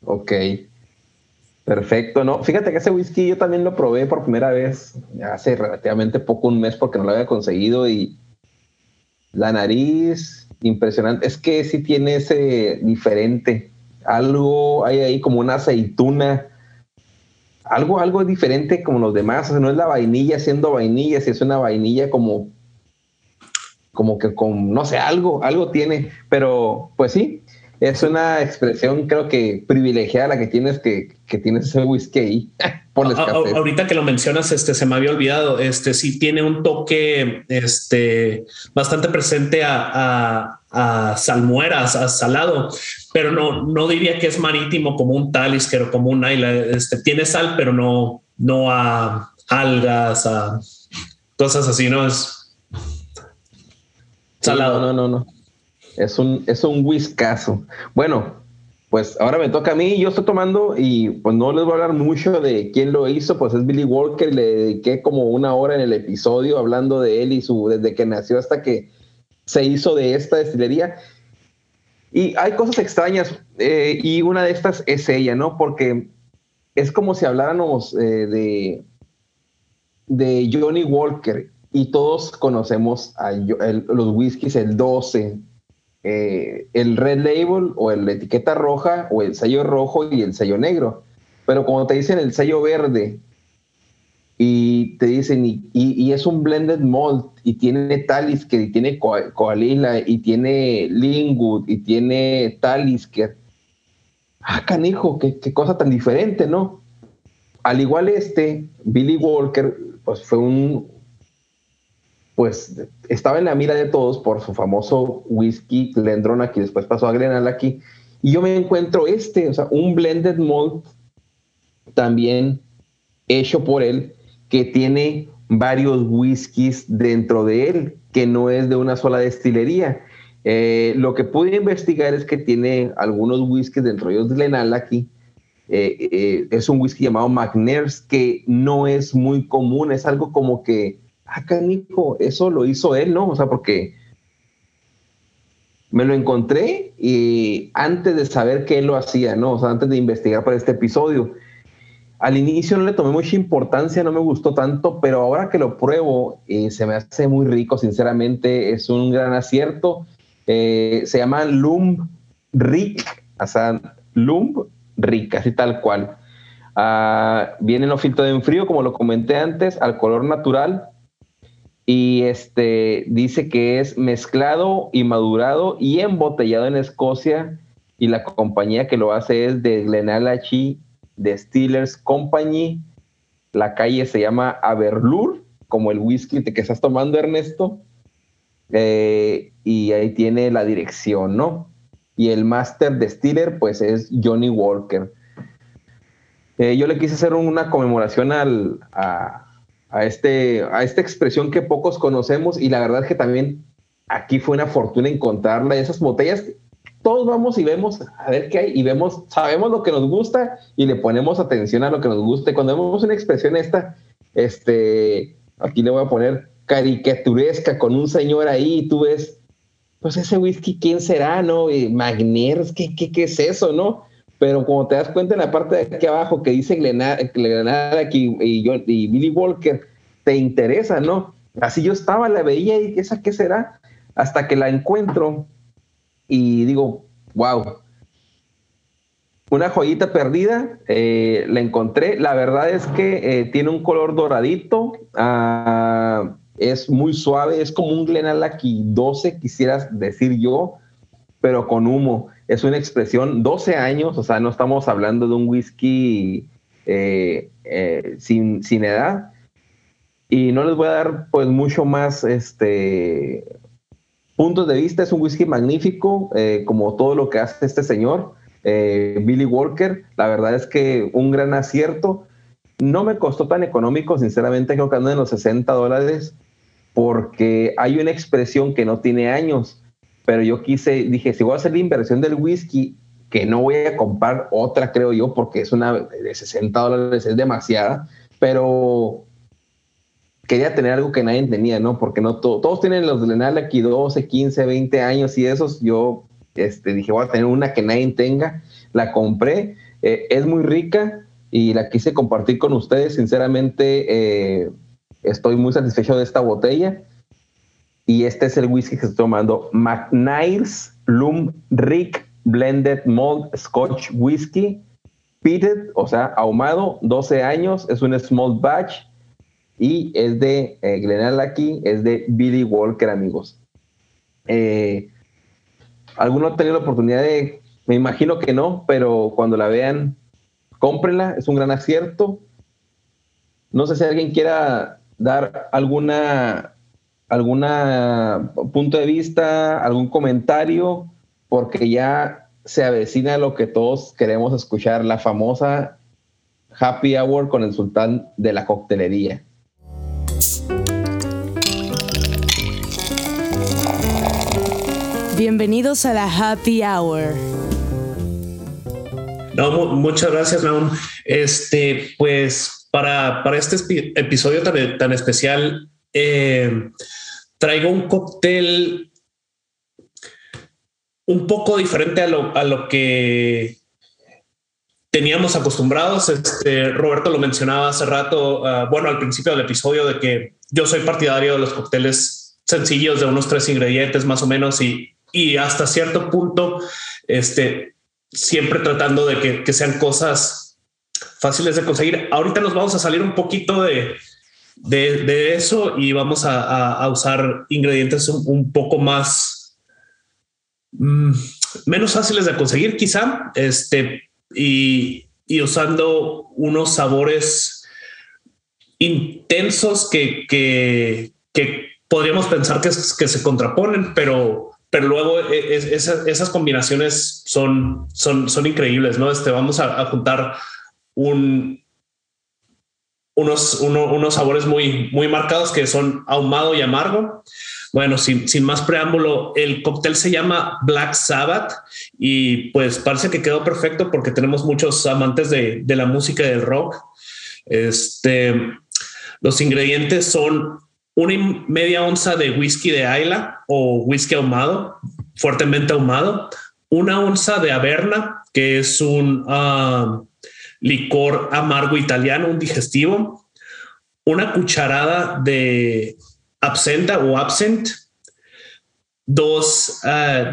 Ok, perfecto. No, fíjate que ese whisky yo también lo probé por primera vez hace relativamente poco, un mes, porque no lo había conseguido, y la nariz, impresionante. Es que sí tiene ese diferente, algo hay ahí como una aceituna, algo diferente como los demás. O sea, no es la vainilla siendo vainilla, si es una vainilla como que con, no sé, algo tiene, pero pues sí. Es una expresión, creo que privilegiada la que tienes, que tienes ese whisky ahí. Por ahorita que lo mencionas, se me había olvidado. Sí tiene un toque bastante presente a salmueras, a salado, pero no diría que es marítimo como un Talisker o como un Ila. Tiene sal, pero no a algas, a cosas así, ¿no? Es salado. No. Es un whiskazo. Bueno, pues ahora me toca a mí. Yo estoy tomando y pues no les voy a hablar mucho de quién lo hizo. Pues es Billy Walker. Le dediqué como 1 hora en el episodio hablando de él y desde que nació hasta que se hizo de esta destilería. Y hay cosas extrañas, y una de estas es ella, ¿no? Porque es como si habláramos de Johnny Walker, y todos conocemos los whiskies, el 12, el Red Label o la etiqueta roja o el sello rojo y el sello negro. Pero cuando te dicen el sello verde y te dicen y es un blended malt y tiene Talisker y tiene Caol Ila y tiene Linwood y tiene Talisker, ah, canijo, qué cosa tan diferente, ¿no? Al igual Billy Walker, pues fue pues estaba en la mira de todos por su famoso whisky Glendronach, que después pasó a Glenallachie. Y yo me encuentro o sea, un blended malt también hecho por él, que tiene varios whiskies dentro de él, que no es de una sola destilería. Lo que pude investigar es que tiene algunos whiskies, dentro de ellos Glenallachie. Es un whisky llamado MacNair's, que no es muy común. Es algo como que, ah, canico, eso lo hizo él, ¿no? O sea, porque me lo encontré y antes de saber que él lo hacía, ¿no? O sea, antes de investigar para este episodio. Al inicio no le tomé mucha importancia, no me gustó tanto, pero ahora que lo pruebo, se me hace muy rico, sinceramente. Es un gran acierto. Se llama Lum Reek, o sea, Lum Reek, así tal cual. Viene en los filtros de enfrío, como lo comenté antes, al color natural, y dice que es mezclado y madurado y embotellado en Escocia, y la compañía que lo hace es de Glenallachie Distillers Company. La calle se llama Aberlour, como el whisky que estás tomando, Ernesto. Y ahí tiene la dirección, ¿no? Y el master distiller, pues, es Johnny Walker. Yo le quise hacer una conmemoración a esta expresión que pocos conocemos, y la verdad es que también aquí fue una fortuna encontrarla. Esas botellas, todos vamos y vemos a ver qué hay, y sabemos lo que nos gusta y le ponemos atención a lo que nos gusta. Y cuando vemos una expresión aquí le voy a poner caricaturesca, con un señor ahí, y tú ves, pues, ese whisky, ¿quién será, no? Magnier, ¿qué es eso, no? Pero como te das cuenta en la parte de aquí abajo que dice Glenallachie y Billy Walker, te interesa, ¿no? Así yo estaba, la veía y ¿esa qué será? Hasta que la encuentro y digo, wow, una joyita perdida. La encontré. La verdad es que tiene un color doradito, es muy suave, es como un Glenallachie 12, quisieras decir yo, pero con humo. Es una expresión 12 años, o sea, no estamos hablando de un whisky sin edad. Y no les voy a dar, pues, mucho más puntos de vista. Es un whisky magnífico, como todo lo que hace este señor, Billy Walker. La verdad es que un gran acierto. No me costó tan económico, sinceramente. Creo que ando en los $60, porque hay una expresión que no tiene años. Pero yo dije, si voy a hacer la inversión del whisky, que no voy a comprar otra, creo yo, porque es una de $60, es demasiada, pero quería tener algo que nadie tenía, ¿no? Porque no todos tienen los Glenallachie 12, 15, 20 años y esos. Yo dije, voy a tener una que nadie tenga. La compré, es muy rica y la quise compartir con ustedes. Sinceramente, estoy muy satisfecho de esta botella. Y este es el whisky que estoy tomando, MacNair's Lum Reek Blended Malt Scotch Whisky Peated, o sea, ahumado, 12 años, es un small batch y es de Glenallachie, es de Billy Walker, amigos. ¿Alguno ha tenido la oportunidad de...? Me imagino que no, pero cuando la vean, cómprenla, es un gran acierto. No sé si alguien quiera dar algún punto de vista, algún comentario, porque ya se avecina lo que todos queremos escuchar, la famosa Happy Hour con el sultán de la coctelería. Bienvenidos a la Happy Hour. No, muchas gracias, Naum. Pues para este episodio tan especial, traigo un cóctel un poco diferente a lo que teníamos acostumbrados. Roberto lo mencionaba hace rato, al principio del episodio, de que yo soy partidario de los cócteles sencillos de unos 3 ingredientes más o menos, y hasta cierto punto siempre tratando de que sean cosas fáciles de conseguir. Ahorita nos vamos a salir un poquito de eso y vamos a usar ingredientes un poco más menos fáciles de conseguir, quizá, y usando unos sabores intensos que podríamos pensar que se contraponen, pero luego esas combinaciones son increíbles, ¿no? Vamos a juntar unos sabores muy, muy marcados que son ahumado y amargo. Bueno, sin más preámbulo, el cóctel se llama Black Sabbath y pues parece que quedó perfecto porque tenemos muchos amantes de la música y del rock. Los ingredientes son 1.5 onzas de whisky de Islay o whisky ahumado, fuertemente ahumado, 1 onza de Averna, que es un licor amargo italiano, un digestivo, 1 cucharada de absenta o absent, 2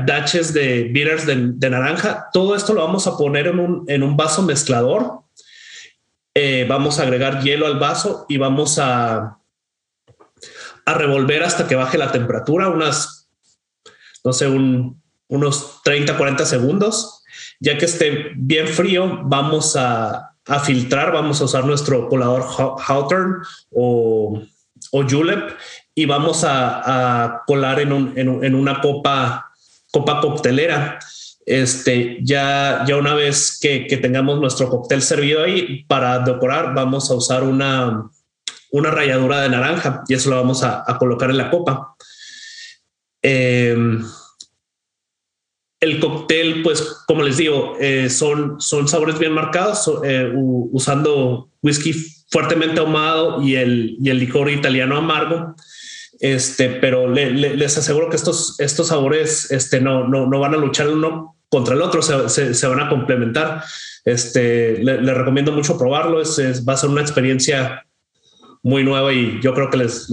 dashes de bitters de naranja. Todo esto lo vamos a poner en un vaso mezclador. Vamos a agregar hielo al vaso y vamos a revolver hasta que baje la temperatura, unos 30-40 segundos. Ya que esté bien frío, vamos a filtrar, vamos a usar nuestro colador Hawthorne o Julep y vamos a colar en una copa coctelera. Ya una vez que tengamos nuestro cóctel servido ahí, para decorar vamos a usar una ralladura de naranja y eso lo vamos a colocar en la copa. El cóctel, pues como les digo, son sabores bien marcados, usando whisky fuertemente ahumado y el licor italiano amargo. Pero les aseguro que estos sabores no van a luchar uno contra el otro, se van a complementar. Les recomiendo mucho probarlo, va a ser una experiencia muy nueva y yo creo que les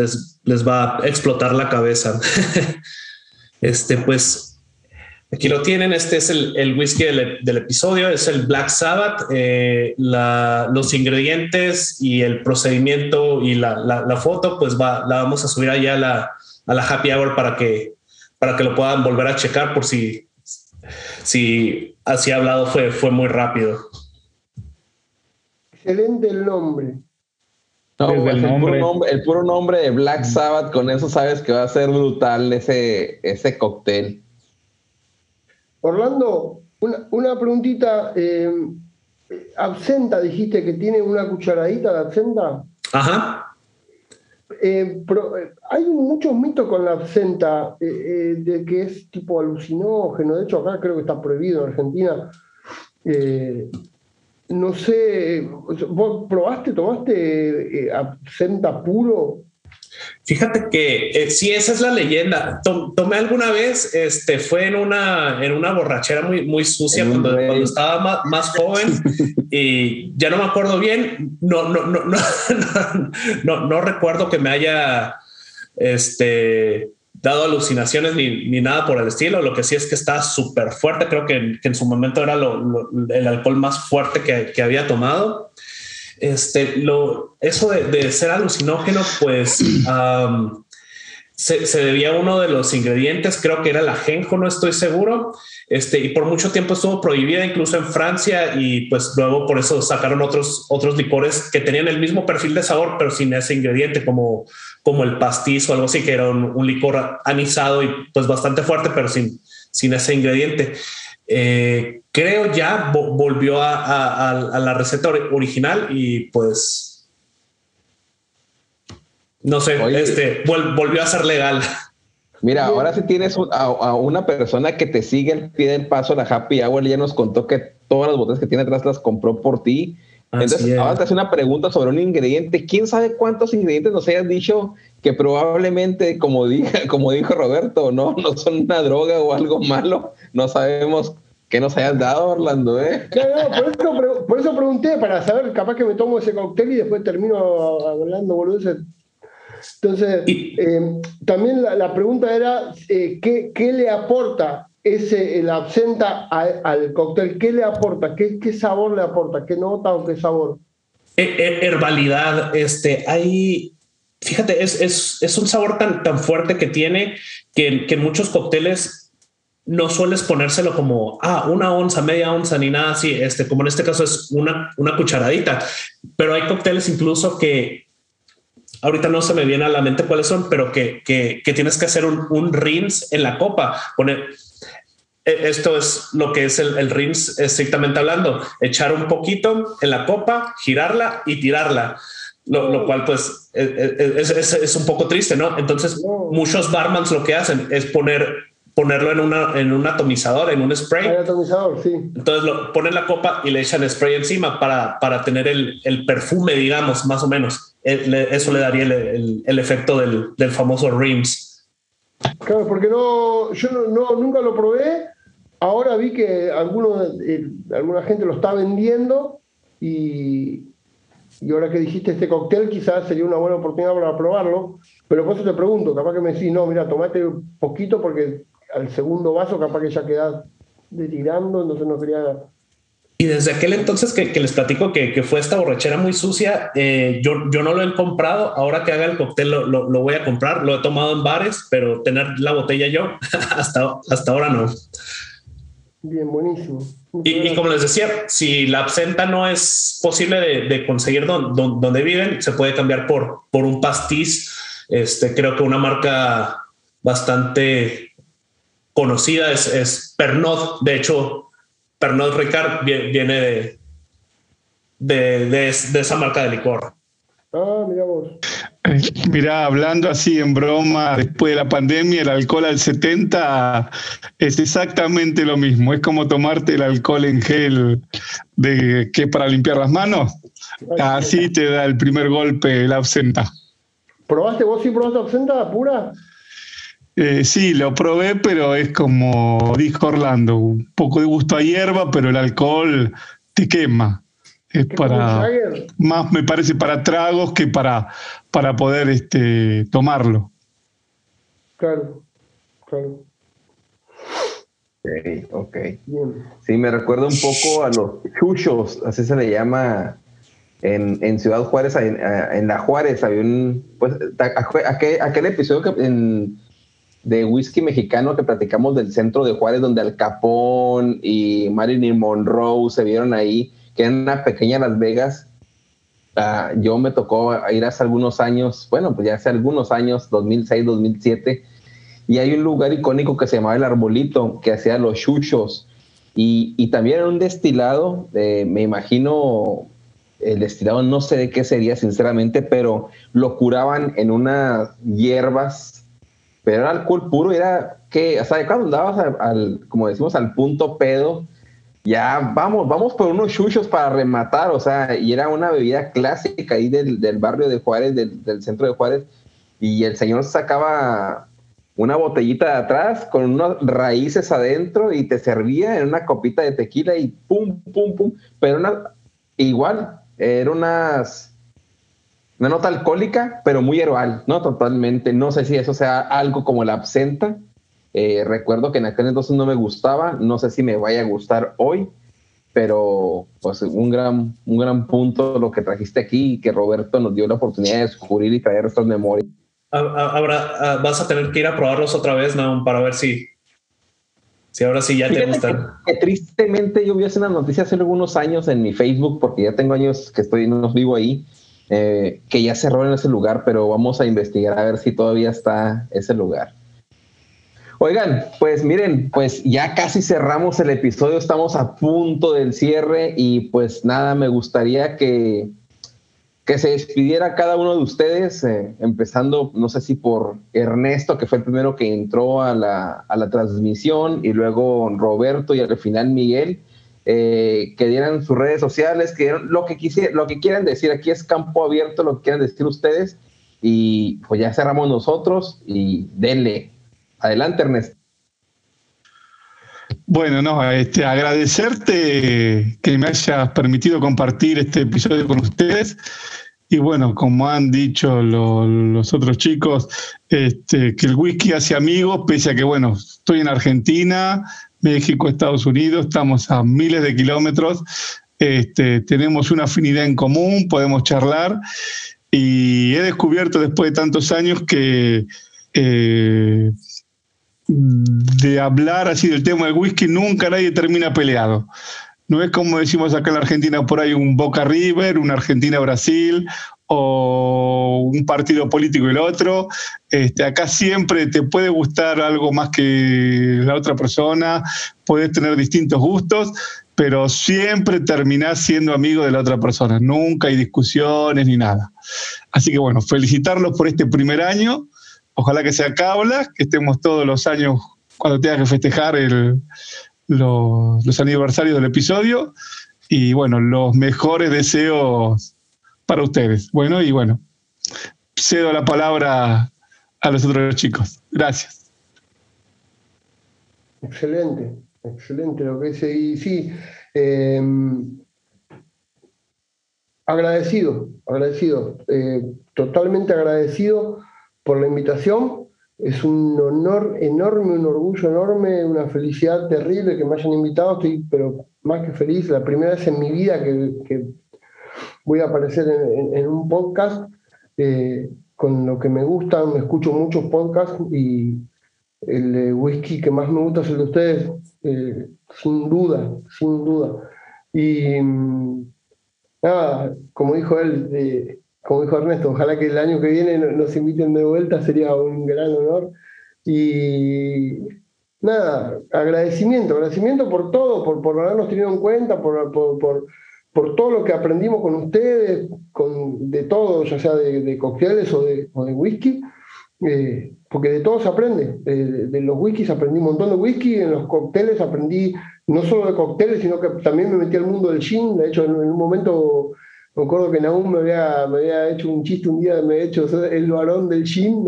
va a explotar la cabeza. Pues aquí lo tienen. Este es el whisky del episodio, es el Black Sabbath. Los ingredientes y el procedimiento y la foto, pues la vamos a subir allá a la happy hour para que lo puedan volver a checar por si así hablado fue muy rápido. Excelente el nombre. No, el puro nombre de Black Sabbath, con eso sabes que va a ser brutal ese cóctel. Orlando, una preguntita. Absenta, dijiste que tiene 1 cucharadita de absenta. Ajá. Hay muchos mitos con la absenta, de que es tipo alucinógeno. De hecho, acá creo que está prohibido en Argentina. No sé, ¿vos tomaste absenta puro? Fíjate que sí, esa es la leyenda. Tomé alguna vez, fue en una borrachera muy, muy sucia cuando estaba más joven y ya no me acuerdo bien. No recuerdo que me haya dado alucinaciones ni nada por el estilo. Lo que sí es que está súper fuerte. Creo que en su momento era el alcohol más fuerte que había tomado. Eso de ser alucinógeno, pues se debía a uno de los ingredientes. Creo que era el ajenjo, no estoy seguro. Y por mucho tiempo estuvo prohibida, incluso en Francia, y pues luego por eso sacaron otros licores que tenían el mismo perfil de sabor, pero sin ese ingrediente, como el pastiz o algo así, que era un licor anisado y pues bastante fuerte, pero sin ese ingrediente. Creo ya volvió a la receta original y pues no sé. Oye, volvió a ser legal. Mira, ahora sí tienes a una persona que te sigue al pie del paso a la happy hour. Ya nos contó que todas las botellas que tiene atrás las compró por ti. Así Entonces es. Ahora te hace una pregunta sobre un ingrediente. ¿Quién sabe cuántos ingredientes nos hayas dicho que probablemente, como dijo Roberto, no son una droga o algo malo? No sabemos qué nos hayas dado, Orlando, ¿eh? Por eso pregunté, para saber, capaz que me tomo ese cóctel y después termino hablando boludeces. Entonces, también la pregunta era, ¿qué le aporta el absenta al cóctel? ¿Qué le aporta? ¿Qué sabor le aporta? ¿Qué nota o qué sabor? Herbalidad. Fíjate, es un sabor tan fuerte que tiene que en muchos cócteles no sueles ponérselo como, una onza, media onza, ni nada así, como en este caso es una cucharadita. Pero hay cócteles incluso que ahorita no se me viene a la mente cuáles son, pero que tienes que hacer un rinse en la copa. Esto es lo que es el rinse estrictamente hablando, echar un poquito en la copa, girarla y tirarla. Lo cual pues es un poco triste, ¿no? Entonces muchos barmans lo que hacen es ponerlo en un atomizador, en un spray. El atomizador, sí. Entonces ponen la copa y le echan spray encima para tener el perfume, digamos, más o menos. Eso le daría el efecto del famoso rinse. Claro, porque nunca lo probé. Ahora vi que alguna gente lo está vendiendo y ahora que dijiste este cóctel, quizás sería una buena oportunidad para probarlo. Pero por eso te pregunto, capaz que me decís, no, mira, tomate un poquito porque al segundo vaso capaz que ya quedás delirando, entonces no quería... Y desde aquel entonces que les platico que fue esta borrachera muy sucia, yo no lo he comprado. Ahora que haga el cóctel lo voy a comprar. Lo he tomado en bares, pero tener la botella yo hasta ahora no. Bien, buenísimo. Y como les decía, si la absenta no es posible de conseguir donde viven, se puede cambiar por un pastiz. Creo que una marca bastante conocida es Pernod. De hecho, Pernod Ricard viene de esa marca de licor. Mira vos. Mirá, hablando así en broma, después de la pandemia, el alcohol al 70 es exactamente lo mismo. Es como tomarte el alcohol en gel que para limpiar las manos. Así te da el primer golpe la absenta. ¿Probaste? ¿Vos sí probaste absenta pura? Sí, lo probé, pero es como dijo Orlando, un poco de gusto a hierba, pero el alcohol te quema. Es para más, me parece, para tragos que para poder tomarlo. Claro. Ok. Sí, me recuerda un poco a los chuchos, así se le llama en Ciudad Juárez, en La Juárez. Había aquel episodio de whisky mexicano que platicamos del centro de Juárez, donde Al Capón y Marilyn Monroe se vieron ahí, que en una pequeña Las Vegas. Yo me tocó ir hace algunos años, 2006, 2007, y hay un lugar icónico que se llamaba El Arbolito, que hacía los chuchos, y también era un destilado, me imagino, el destilado no sé de qué sería sinceramente, pero lo curaban en unas hierbas, pero era alcohol puro, era que, o sea, cuando andabas como decimos, al punto pedo, ya vamos por unos chuchos para rematar, o sea, y era una bebida clásica ahí del barrio de Juárez, del centro de Juárez, y el señor sacaba una botellita de atrás con unas raíces adentro y te servía en una copita de tequila y pum, pum, pum, pero igual, era una nota alcohólica, pero muy herbal, ¿no? Totalmente, no sé si eso sea algo como la absenta. Recuerdo que en aquel entonces no me gustaba, no sé si me vaya a gustar hoy, pero pues un gran punto lo que trajiste aquí y que Roberto nos dio la oportunidad de descubrir y traer estas memorias. Ahora vas a tener que ir a probarlos otra vez, ¿no? Para ver si ahora sí ya te gustan. Que tristemente yo vi hace una noticia hace algunos años en mi Facebook, porque ya tengo años que no vivo ahí, que ya cerró en ese lugar, pero vamos a investigar a ver si todavía está ese lugar. Oigan, pues miren, pues ya casi cerramos el episodio, estamos a punto del cierre y pues nada, me gustaría que se despidiera cada uno de ustedes, empezando, no sé si por Ernesto, que fue el primero que entró a la transmisión, y luego Roberto y al final Miguel, que dieran sus redes sociales, que dieran lo que quieran decir. Aquí es campo abierto, lo que quieran decir ustedes, y pues ya cerramos nosotros y denle. Adelante, Ernesto. Bueno, agradecerte que me hayas permitido compartir este episodio con ustedes. Y bueno, como han dicho los otros chicos, que el whisky hace amigos, pese a que, bueno, estoy en Argentina, México, Estados Unidos, estamos a miles de kilómetros, tenemos una afinidad en común, podemos charlar. Y he descubierto después de tantos años que de hablar así del tema del whisky, nunca nadie termina peleado. No es como decimos acá en la Argentina por ahí un Boca River, un Argentina-Brasil o un partido político y el otro. Acá siempre te puede gustar algo más que la otra persona, puedes tener distintos gustos, pero siempre terminás siendo amigo de la otra persona. Nunca hay discusiones ni nada. Así que bueno, felicitarlos por este primer año. Ojalá que sea Cablas, que estemos todos los años cuando tengas que festejar los aniversarios del episodio. Y bueno, los mejores deseos para ustedes. Bueno, y bueno, cedo la palabra a los otros chicos. Gracias. Excelente, excelente lo que dice. Y sí, agradecido, totalmente agradecido por la invitación. Es un honor enorme, un orgullo enorme, una felicidad terrible que me hayan invitado. Estoy pero más que feliz, la primera vez en mi vida que voy a aparecer en un podcast, con lo que me gusta. Me escucho muchos podcasts y el whisky que más me gusta es el de ustedes, sin duda. Y nada, como dijo él, como dijo Ernesto, ojalá que el año que viene nos inviten de vuelta, sería un gran honor. Y nada, agradecimiento por todo, por habernos tenido en cuenta, por todo lo que aprendimos con ustedes, de todo, ya sea de cócteles o de whisky, porque de todo se aprende. De los whiskies aprendí un montón de whisky, en los cócteles aprendí no solo de cócteles, sino que también me metí al mundo del gin. De hecho, en un momento... me acuerdo que Nahum me había hecho un chiste un día, me había hecho el varón del gin,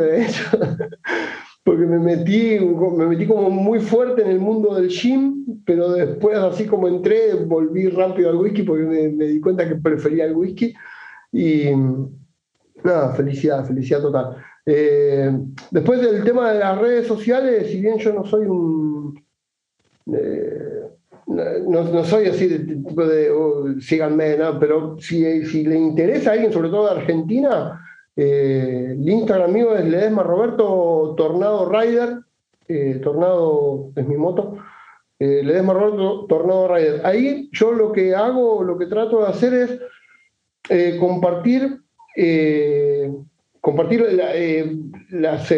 porque me metí como muy fuerte en el mundo del gin, pero después así como entré, volví rápido al whisky porque me di cuenta que prefería el whisky. Y nada, felicidad total. Después del tema de las redes sociales, si bien yo no soy un... No soy así de síganme, no, pero si le interesa a alguien, sobre todo de Argentina, el Instagram mío es Ledesma Roberto Tornado Rider. Tornado es mi moto. Ledesma Roberto Tornado Rider. Ahí yo lo que trato de hacer es compartir las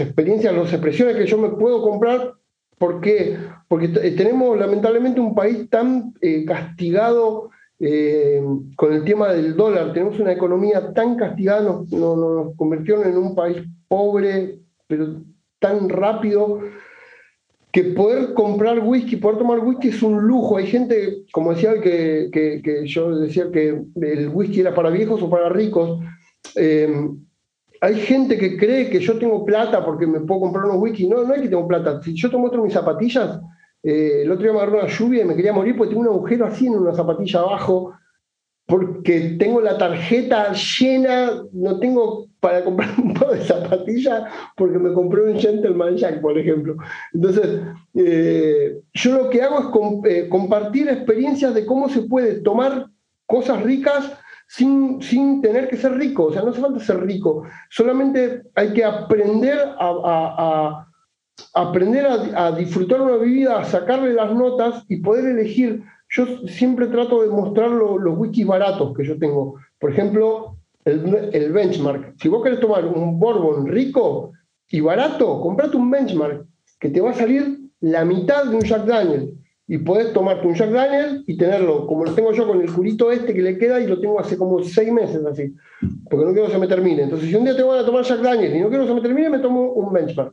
experiencias, las expresiones que yo me puedo comprar. ¿Por qué? Porque tenemos lamentablemente un país tan castigado con el tema del dólar. Tenemos una economía tan castigada, nos convirtieron en un país pobre, pero tan rápido, que poder comprar whisky, poder tomar whisky es un lujo. Hay gente, como decía, que yo decía que el whisky era para viejos o para ricos. Hay gente que cree que yo tengo plata porque me puedo comprar unos whisky. No es que tengo plata. Si yo te muestro mis zapatillas, el otro día me agarró una lluvia y me quería morir porque tengo un agujero así en una zapatilla abajo, porque tengo la tarjeta llena, no tengo para comprar un par de zapatillas porque me compré un Gentleman Jack, por ejemplo. Entonces, yo lo que hago es compartir experiencias de cómo se puede tomar cosas ricas sin tener que ser rico. O sea, no hace falta ser rico, solamente hay que aprender a disfrutar una bebida, a sacarle las notas y poder elegir. Yo siempre trato de mostrar los whiskies baratos que yo tengo. Por ejemplo, el Benchmark. Si vos querés tomar un bourbon rico y barato, comprate un Benchmark que te va a salir la mitad de un Jack Daniel. Y podés tomarte un Jack Daniel y tenerlo, como lo tengo yo, con el culito este que le queda, y lo tengo hace como 6 meses así, porque no quiero que se me termine. Entonces, si un día te van a tomar Jack Daniel y no quiero que se me termine, me tomo un Benchmark.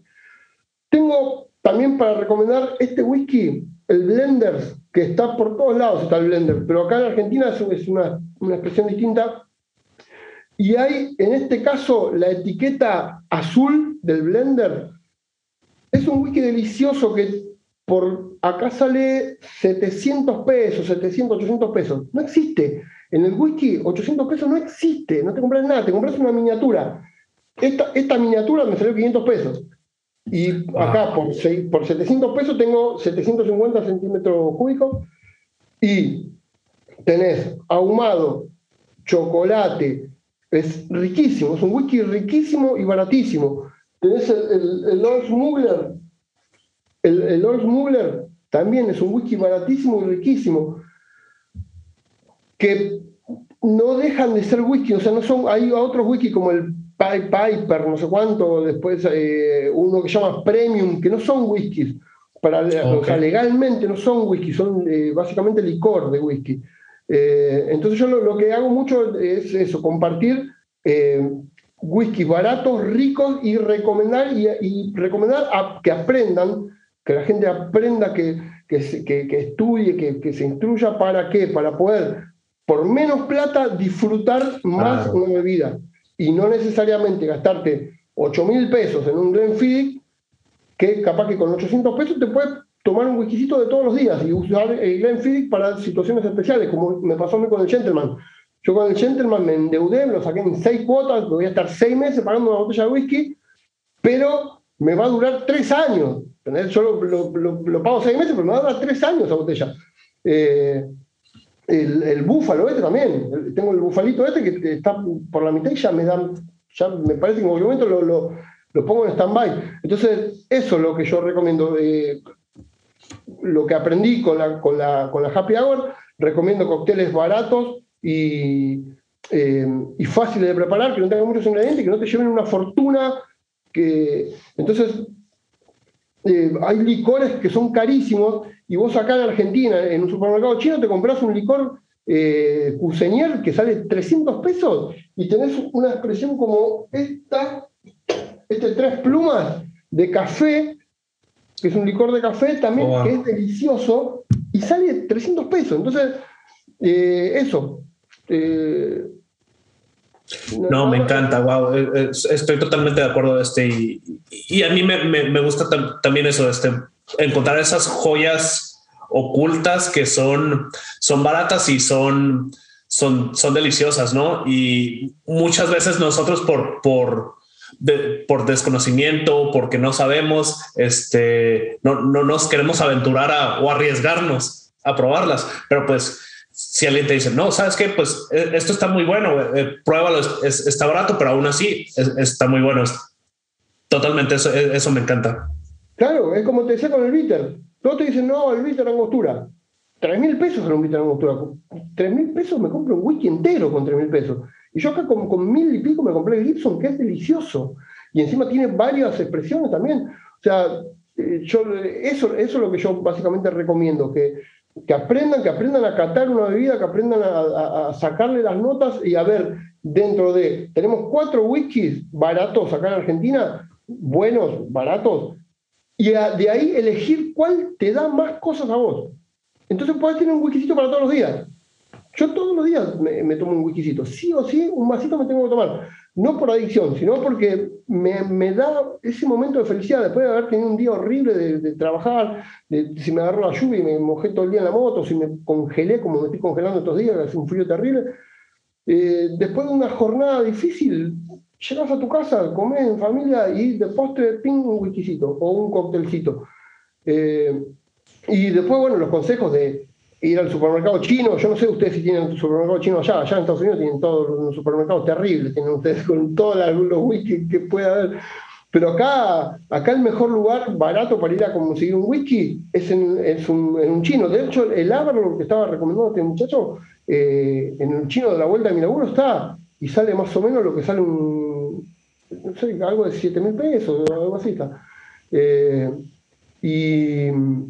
Tengo también para recomendar este whisky, el Blender, que está por todos lados, está el Blender, pero acá en Argentina es una expresión distinta. Y hay, en este caso, la etiqueta azul del Blender. Es un whisky delicioso que... por acá sale 700 pesos, 700, 800 pesos. No existe. En el whisky, 800 pesos no existe. No te compras nada, te compras una miniatura. Esta miniatura me salió 500 pesos. Y acá por 700 pesos tengo 750 centímetros cúbicos. Y tenés ahumado, chocolate. Es riquísimo. Es un whisky riquísimo y baratísimo. Tenés el Lord Smuggler, El Old Muller también es un whisky baratísimo y riquísimo, que no dejan de ser whisky, o sea, no son, hay otros whisky como el Piper, no sé cuánto, después uno que se llama Premium, que no son whiskies, para, o sea, legalmente no son whisky, son básicamente licor de whisky. Entonces yo lo que hago mucho es eso, compartir whiskies baratos, ricos, y recomendar, y recomendar que aprendan, que la gente aprenda, que estudie, que se instruya. ¿Para qué? Para poder, por menos plata, disfrutar más una bebida. Y no necesariamente gastarte 8.000 pesos en un Glenfiddich, que capaz que con 800 pesos te puedes tomar un whiskycito de todos los días y usar el Glenfiddich para situaciones especiales, como me pasó a mí con el Gentleman. Yo con el Gentleman me endeudé, me lo saqué en 6 cuotas, voy a estar 6 meses pagando una botella de whisky, pero me va a durar 3 años. Yo lo pago 6 meses, pero me va a durar 3 años esa botella. El búfalo este también, tengo el bufalito este que está por la mitad y ya me parece que en algún momento lo pongo en stand-by. Entonces eso es lo que yo recomiendo, lo que aprendí con la Happy Hour. Recomiendo cócteles baratos y fáciles de preparar, que no tengan muchos ingredientes, que no te lleven una fortuna, que... Entonces hay licores que son carísimos, y vos acá en Argentina, en un supermercado chino, te compras un licor Cuseñer que sale 300 pesos y tenés una expresión como esta, este 3 plumas de café, que es un licor de café también, que es delicioso, y sale 300 pesos. Entonces, eso. No, me encanta, wow, estoy totalmente de acuerdo, y a mí me gusta también eso, encontrar esas joyas ocultas que son baratas y son deliciosas, ¿no? Y muchas veces nosotros por desconocimiento, porque no sabemos, no nos queremos aventurar o arriesgarnos a probarlas, pero pues si alguien te dice, no, ¿sabes qué? Pues esto está muy bueno, pruébalo, está barato, pero aún así está muy bueno. Totalmente, eso me encanta. Claro, es como te decía con el bitter. Todos te dicen, no, el bitter Angostura. 3.000 pesos era un bitter Angostura. 3.000 pesos me compro un whisky entero con 3.000 pesos. Y yo acá con 1.000 y pico me compré el Gibson, que es delicioso. Y encima tiene varias expresiones también. O sea, eso es lo que yo básicamente recomiendo, que aprendan a catar una bebida, que aprendan a sacarle las notas y a ver dentro de... Tenemos 4 whiskies baratos acá en Argentina, buenos, baratos, y de ahí elegir cuál te da más cosas a vos. Entonces podés tener un whiskycito para todos los días. Yo todos los días me tomo un whiskycito, sí o sí, un vasito me tengo que tomar. No por adicción, sino porque me da ese momento de felicidad después de haber tenido un día horrible de trabajar, si me agarró la lluvia y me mojé todo el día en la moto, si me congelé como me estoy congelando estos días, hace un frío terrible. Después de una jornada difícil, llegas a tu casa, comés en familia y de postre, ping, un whiskycito o un cóctelcito. Y después, bueno, los consejos de ir al supermercado chino. Yo no sé ustedes si tienen un supermercado chino allá en Estados Unidos tienen todos los supermercados terribles, tienen ustedes con todos los whisky que pueda haber, pero acá el mejor lugar barato para ir a conseguir un whisky es en un chino. De hecho, el Aberlour que estaba recomendando este muchacho, en el chino de la vuelta de mi laburo está, y sale más o menos lo que sale un, no sé, algo de 7.000 pesos o algo así está. Y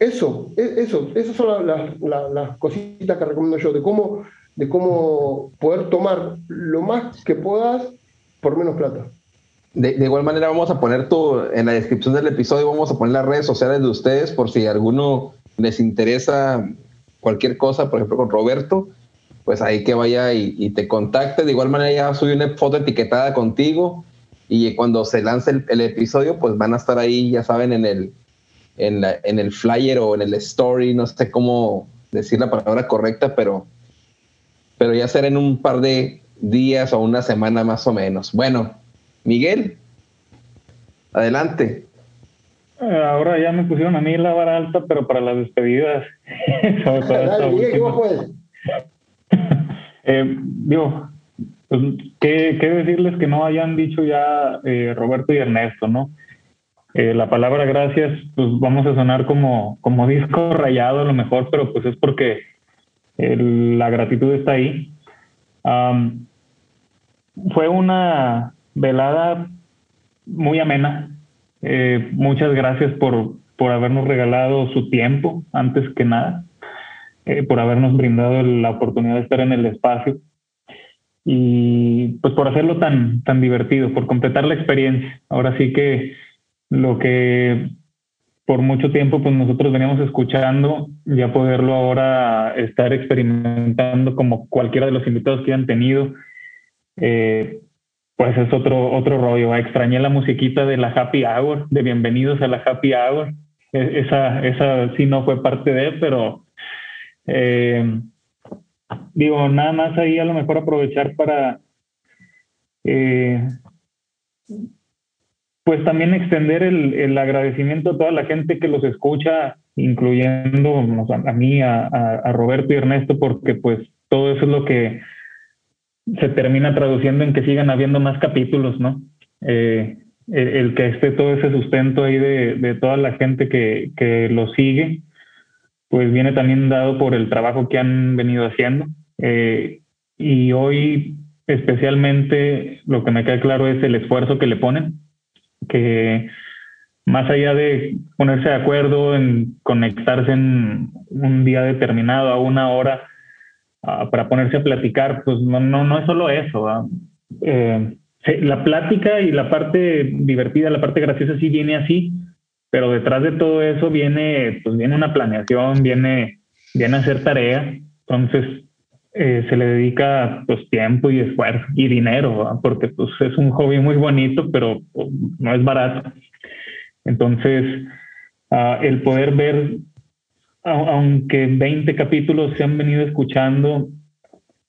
esas son las cositas que recomiendo yo, de cómo poder tomar lo más que puedas por menos plata. De igual manera vamos a poner en la descripción del episodio, vamos a poner las redes sociales de ustedes por si a alguno les interesa cualquier cosa, por ejemplo con Roberto, pues ahí que vaya y te contacte. De igual manera ya subí una foto etiquetada contigo y cuando se lance el episodio pues van a estar ahí, ya saben, en el flyer o en el story, no sé cómo decir la palabra correcta, pero ya será en un par de días o una semana más o menos. Bueno, Miguel, adelante. Ahora ya me pusieron a mí la vara alta, pero para las despedidas. Dale, Miguel, ¿cómo puedes? Digo, pues, ¿qué decirles que no hayan dicho ya Roberto y Ernesto, no? La palabra gracias, pues vamos a sonar como disco rayado a lo mejor, pero pues es porque la gratitud está ahí. Fue una velada muy amena. Muchas gracias por habernos regalado su tiempo, antes que nada, por habernos brindado la oportunidad de estar en el espacio y pues por hacerlo tan divertido, por completar la experiencia. Ahora sí que lo que por mucho tiempo pues nosotros veníamos escuchando, ya poderlo ahora estar experimentando como cualquiera de los invitados que han tenido, pues es otro rollo. Extrañé la musiquita de la Happy Hour, de Bienvenidos a la Happy Hour. Esa sí no fue parte de, pero digo, nada más ahí a lo mejor aprovechar para pues también extender el agradecimiento a toda la gente que los escucha, incluyendo a mí, a Roberto y Ernesto, porque pues todo eso es lo que se termina traduciendo en que sigan habiendo más capítulos, ¿no? El que esté todo ese sustento ahí de toda la gente que lo sigue, pues viene también dado por el trabajo que han venido haciendo. Y hoy especialmente lo que me queda claro es el esfuerzo que le ponen, que más allá de ponerse de acuerdo en conectarse en un día determinado a una hora para ponerse a platicar, pues no es solo eso. La plática y la parte divertida, la parte graciosa sí viene así, pero detrás de todo eso viene una planeación, viene a hacer tarea. Entonces se le dedica pues tiempo y esfuerzo y dinero, ¿verdad? Porque pues es un hobby muy bonito, pero pues no es barato. Entonces el poder ver, aunque 20 capítulos se han venido escuchando,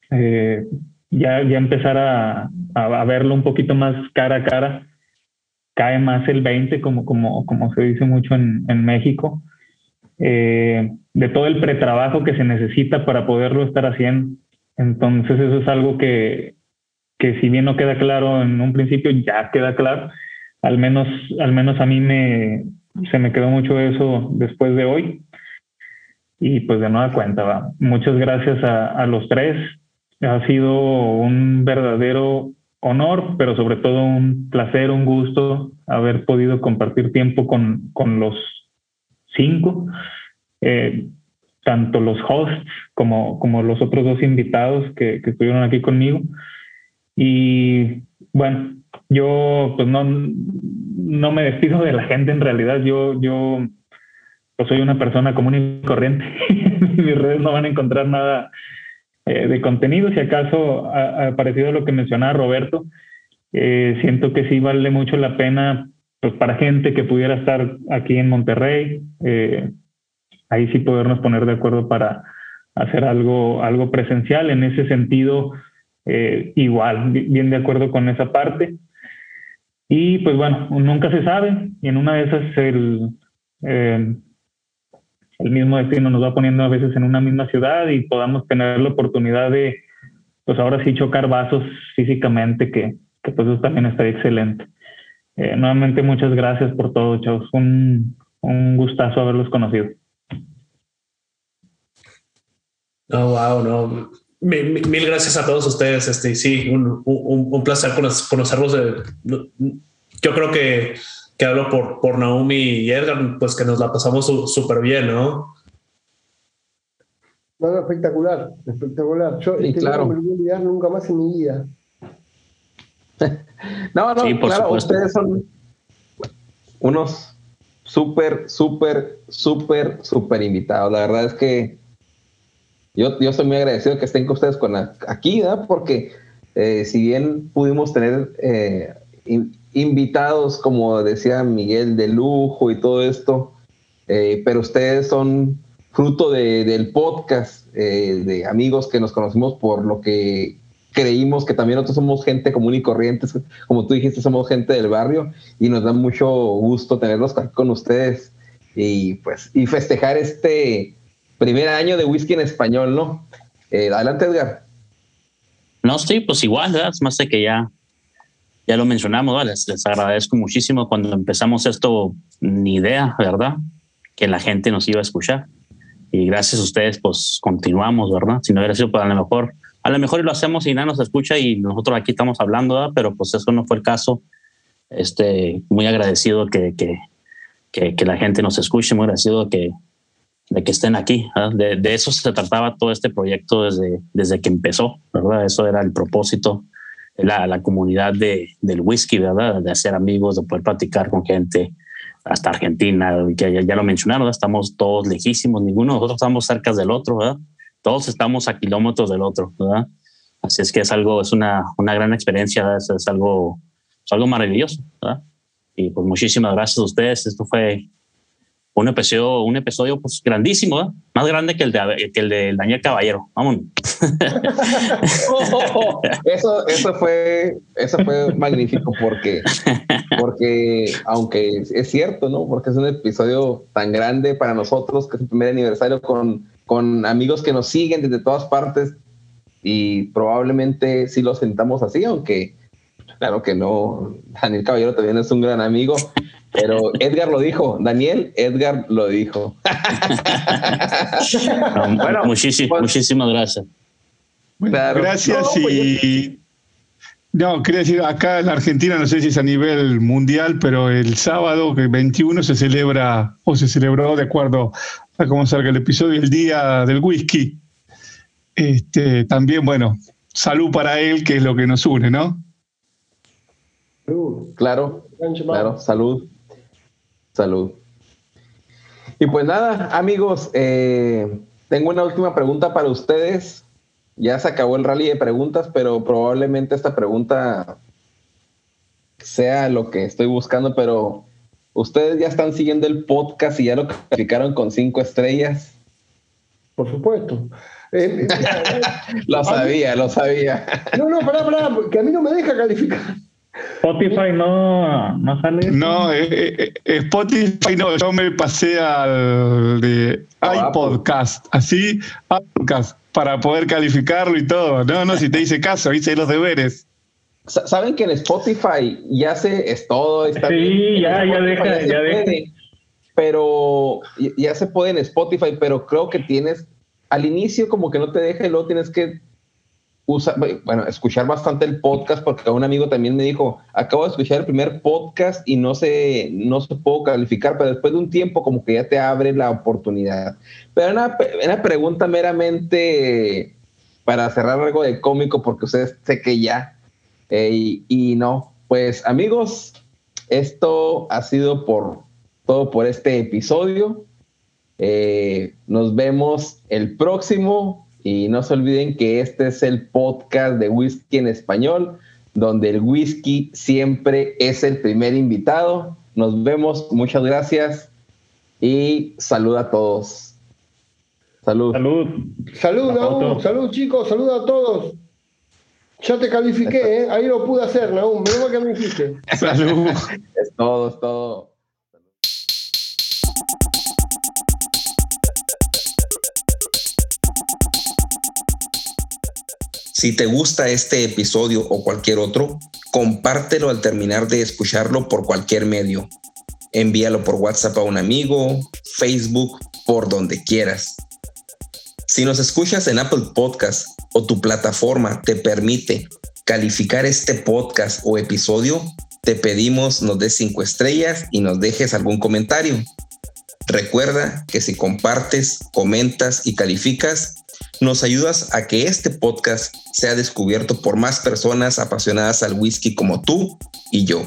ya empezar a verlo un poquito más cara a cara, cae más el 20, como se dice mucho en México, de todo el pretrabajo que se necesita para poderlo estar haciendo. Entonces eso es algo que si bien no queda claro en un principio, ya queda claro. Al menos a mí se me quedó mucho eso después de hoy. Y pues de nueva cuenta, va. Muchas gracias a los tres. Ha sido un verdadero honor, pero sobre todo un placer, un gusto haber podido compartir tiempo con los 5, tanto los hosts como los otros 2 invitados que estuvieron aquí conmigo. Y bueno, yo pues no me despido de la gente en realidad. Yo pues soy una persona común y corriente. Mis redes no van a encontrar nada de contenido, si acaso parecido a lo que mencionaba Roberto. Siento que sí vale mucho la pena, pues, para gente que pudiera estar aquí en Monterrey, ahí sí podernos poner de acuerdo para hacer algo presencial. En ese sentido, igual, bien de acuerdo con esa parte. Y pues bueno, nunca se sabe, y en una de esas el mismo destino nos va poniendo a veces en una misma ciudad y podamos tener la oportunidad de, pues ahora sí, chocar vasos físicamente, que pues eso también estaría excelente. Nuevamente muchas gracias por todo, chavos. Un gustazo haberlos conocido. No, wow, no. Mil gracias a todos ustedes. Sí, un placer conocerlos. Yo creo que hablo por Naomi y Edgar, pues que nos la pasamos súper bien, ¿no? No, espectacular, espectacular. Yo sí, claro, no me voy a olvidar nunca más en mi vida. No, sí, claro, supuesto. Ustedes son unos súper invitados. La verdad es que yo estoy muy agradecido que estén con ustedes aquí, ¿verdad? Porque si bien pudimos tener invitados, como decía Miguel, de lujo y todo esto, pero ustedes son fruto del podcast, de amigos que nos conocimos por lo que creímos que también nosotros somos gente común y corriente, como tú dijiste, somos gente del barrio, y nos da mucho gusto tenerlos aquí con ustedes y pues y festejar este primer año de Whisky en Español, ¿no? Adelante, Edgar. No, sí, pues igual, ¿verdad? Más de que ya ya lo mencionamos, ¿vale? Les agradezco muchísimo. Cuando empezamos esto, ni idea, ¿verdad?, que la gente nos iba a escuchar. Y gracias a ustedes, pues, continuamos, ¿verdad? Si no hubiera sido, pues, a lo mejor lo hacemos y nada nos escucha y nosotros aquí estamos hablando, ¿verdad? Pero, pues, eso no fue el caso. Muy agradecido que la gente nos escuche, muy agradecido de que estén aquí, ¿verdad? De eso se trataba todo este proyecto desde que empezó, ¿verdad? Eso era el propósito, la comunidad del whisky, ¿verdad? De hacer amigos, de poder platicar con gente hasta Argentina, que ya lo mencionaron, ¿verdad? Estamos todos lejísimos, ninguno de nosotros estamos cerca del otro, ¿verdad? Todos estamos a kilómetros del otro, ¿verdad? Así es que es una gran experiencia, ¿verdad? Es algo maravilloso, ¿verdad? Y pues muchísimas gracias a ustedes. Esto fue un episodio pues grandísimo, ¿verdad? Más grande que el de Daniel Caballero. Vámonos. Eso fue magnífico porque aunque es cierto, ¿no? Porque es un episodio tan grande para nosotros, que es el primer aniversario con amigos que nos siguen desde todas partes, y probablemente sí lo sentamos así, aunque claro que no, Daniel Caballero también es un gran amigo, pero Edgar lo dijo. Bueno, muchísimas gracias. Bueno, claro. Gracias. No, quería decir, acá en la Argentina, no sé si es a nivel mundial, pero el sábado 21 se celebró, de acuerdo a cómo salga el episodio, el Día del Whisky. También, bueno, salud para él, que es lo que nos une, ¿no? Claro, salud. Y pues nada, amigos, tengo una última pregunta para ustedes. Ya se acabó el rally de preguntas, pero probablemente esta pregunta sea lo que estoy buscando, pero ustedes ya están siguiendo el podcast y ya lo calificaron con 5 estrellas. Por supuesto. Lo sabía. No, pará, que a mí no me deja calificar. Spotify no sale. No, Spotify no. Yo me pasé al de iPodcast, así, iPodcast, para poder calificarlo y todo. No, si te hice caso, hice los deberes. ¿Saben que en Spotify ya es todo? Está sí, bien. Ya deja. Pero ya se puede en Spotify, pero creo que tienes al inicio como que no te deja y luego tienes que escuchar bastante el podcast, porque un amigo también me dijo, acabo de escuchar el primer podcast y no se puedo calificar, pero después de un tiempo como que ya te abre la oportunidad. Pero una pregunta meramente para cerrar algo de cómico, porque ustedes sé que ya y no, pues amigos, esto ha sido todo por este episodio. Nos vemos el próximo. Y no se olviden que este es el podcast de Whisky en Español, donde el whisky siempre es el primer invitado. Nos vemos, muchas gracias y salud a todos. Salud, chicos, salud a todos. Ya te califiqué, ahí lo pude hacer, Nahum, menos mal que me dijiste. Salud. Es todo. Si te gusta este episodio o cualquier otro, compártelo al terminar de escucharlo por cualquier medio. Envíalo por WhatsApp a un amigo, Facebook, por donde quieras. Si nos escuchas en Apple Podcast o tu plataforma te permite calificar este podcast o episodio, te pedimos nos des 5 estrellas y nos dejes algún comentario. Recuerda que si compartes, comentas y calificas, nos ayudas a que este podcast sea descubierto por más personas apasionadas al whisky como tú y yo.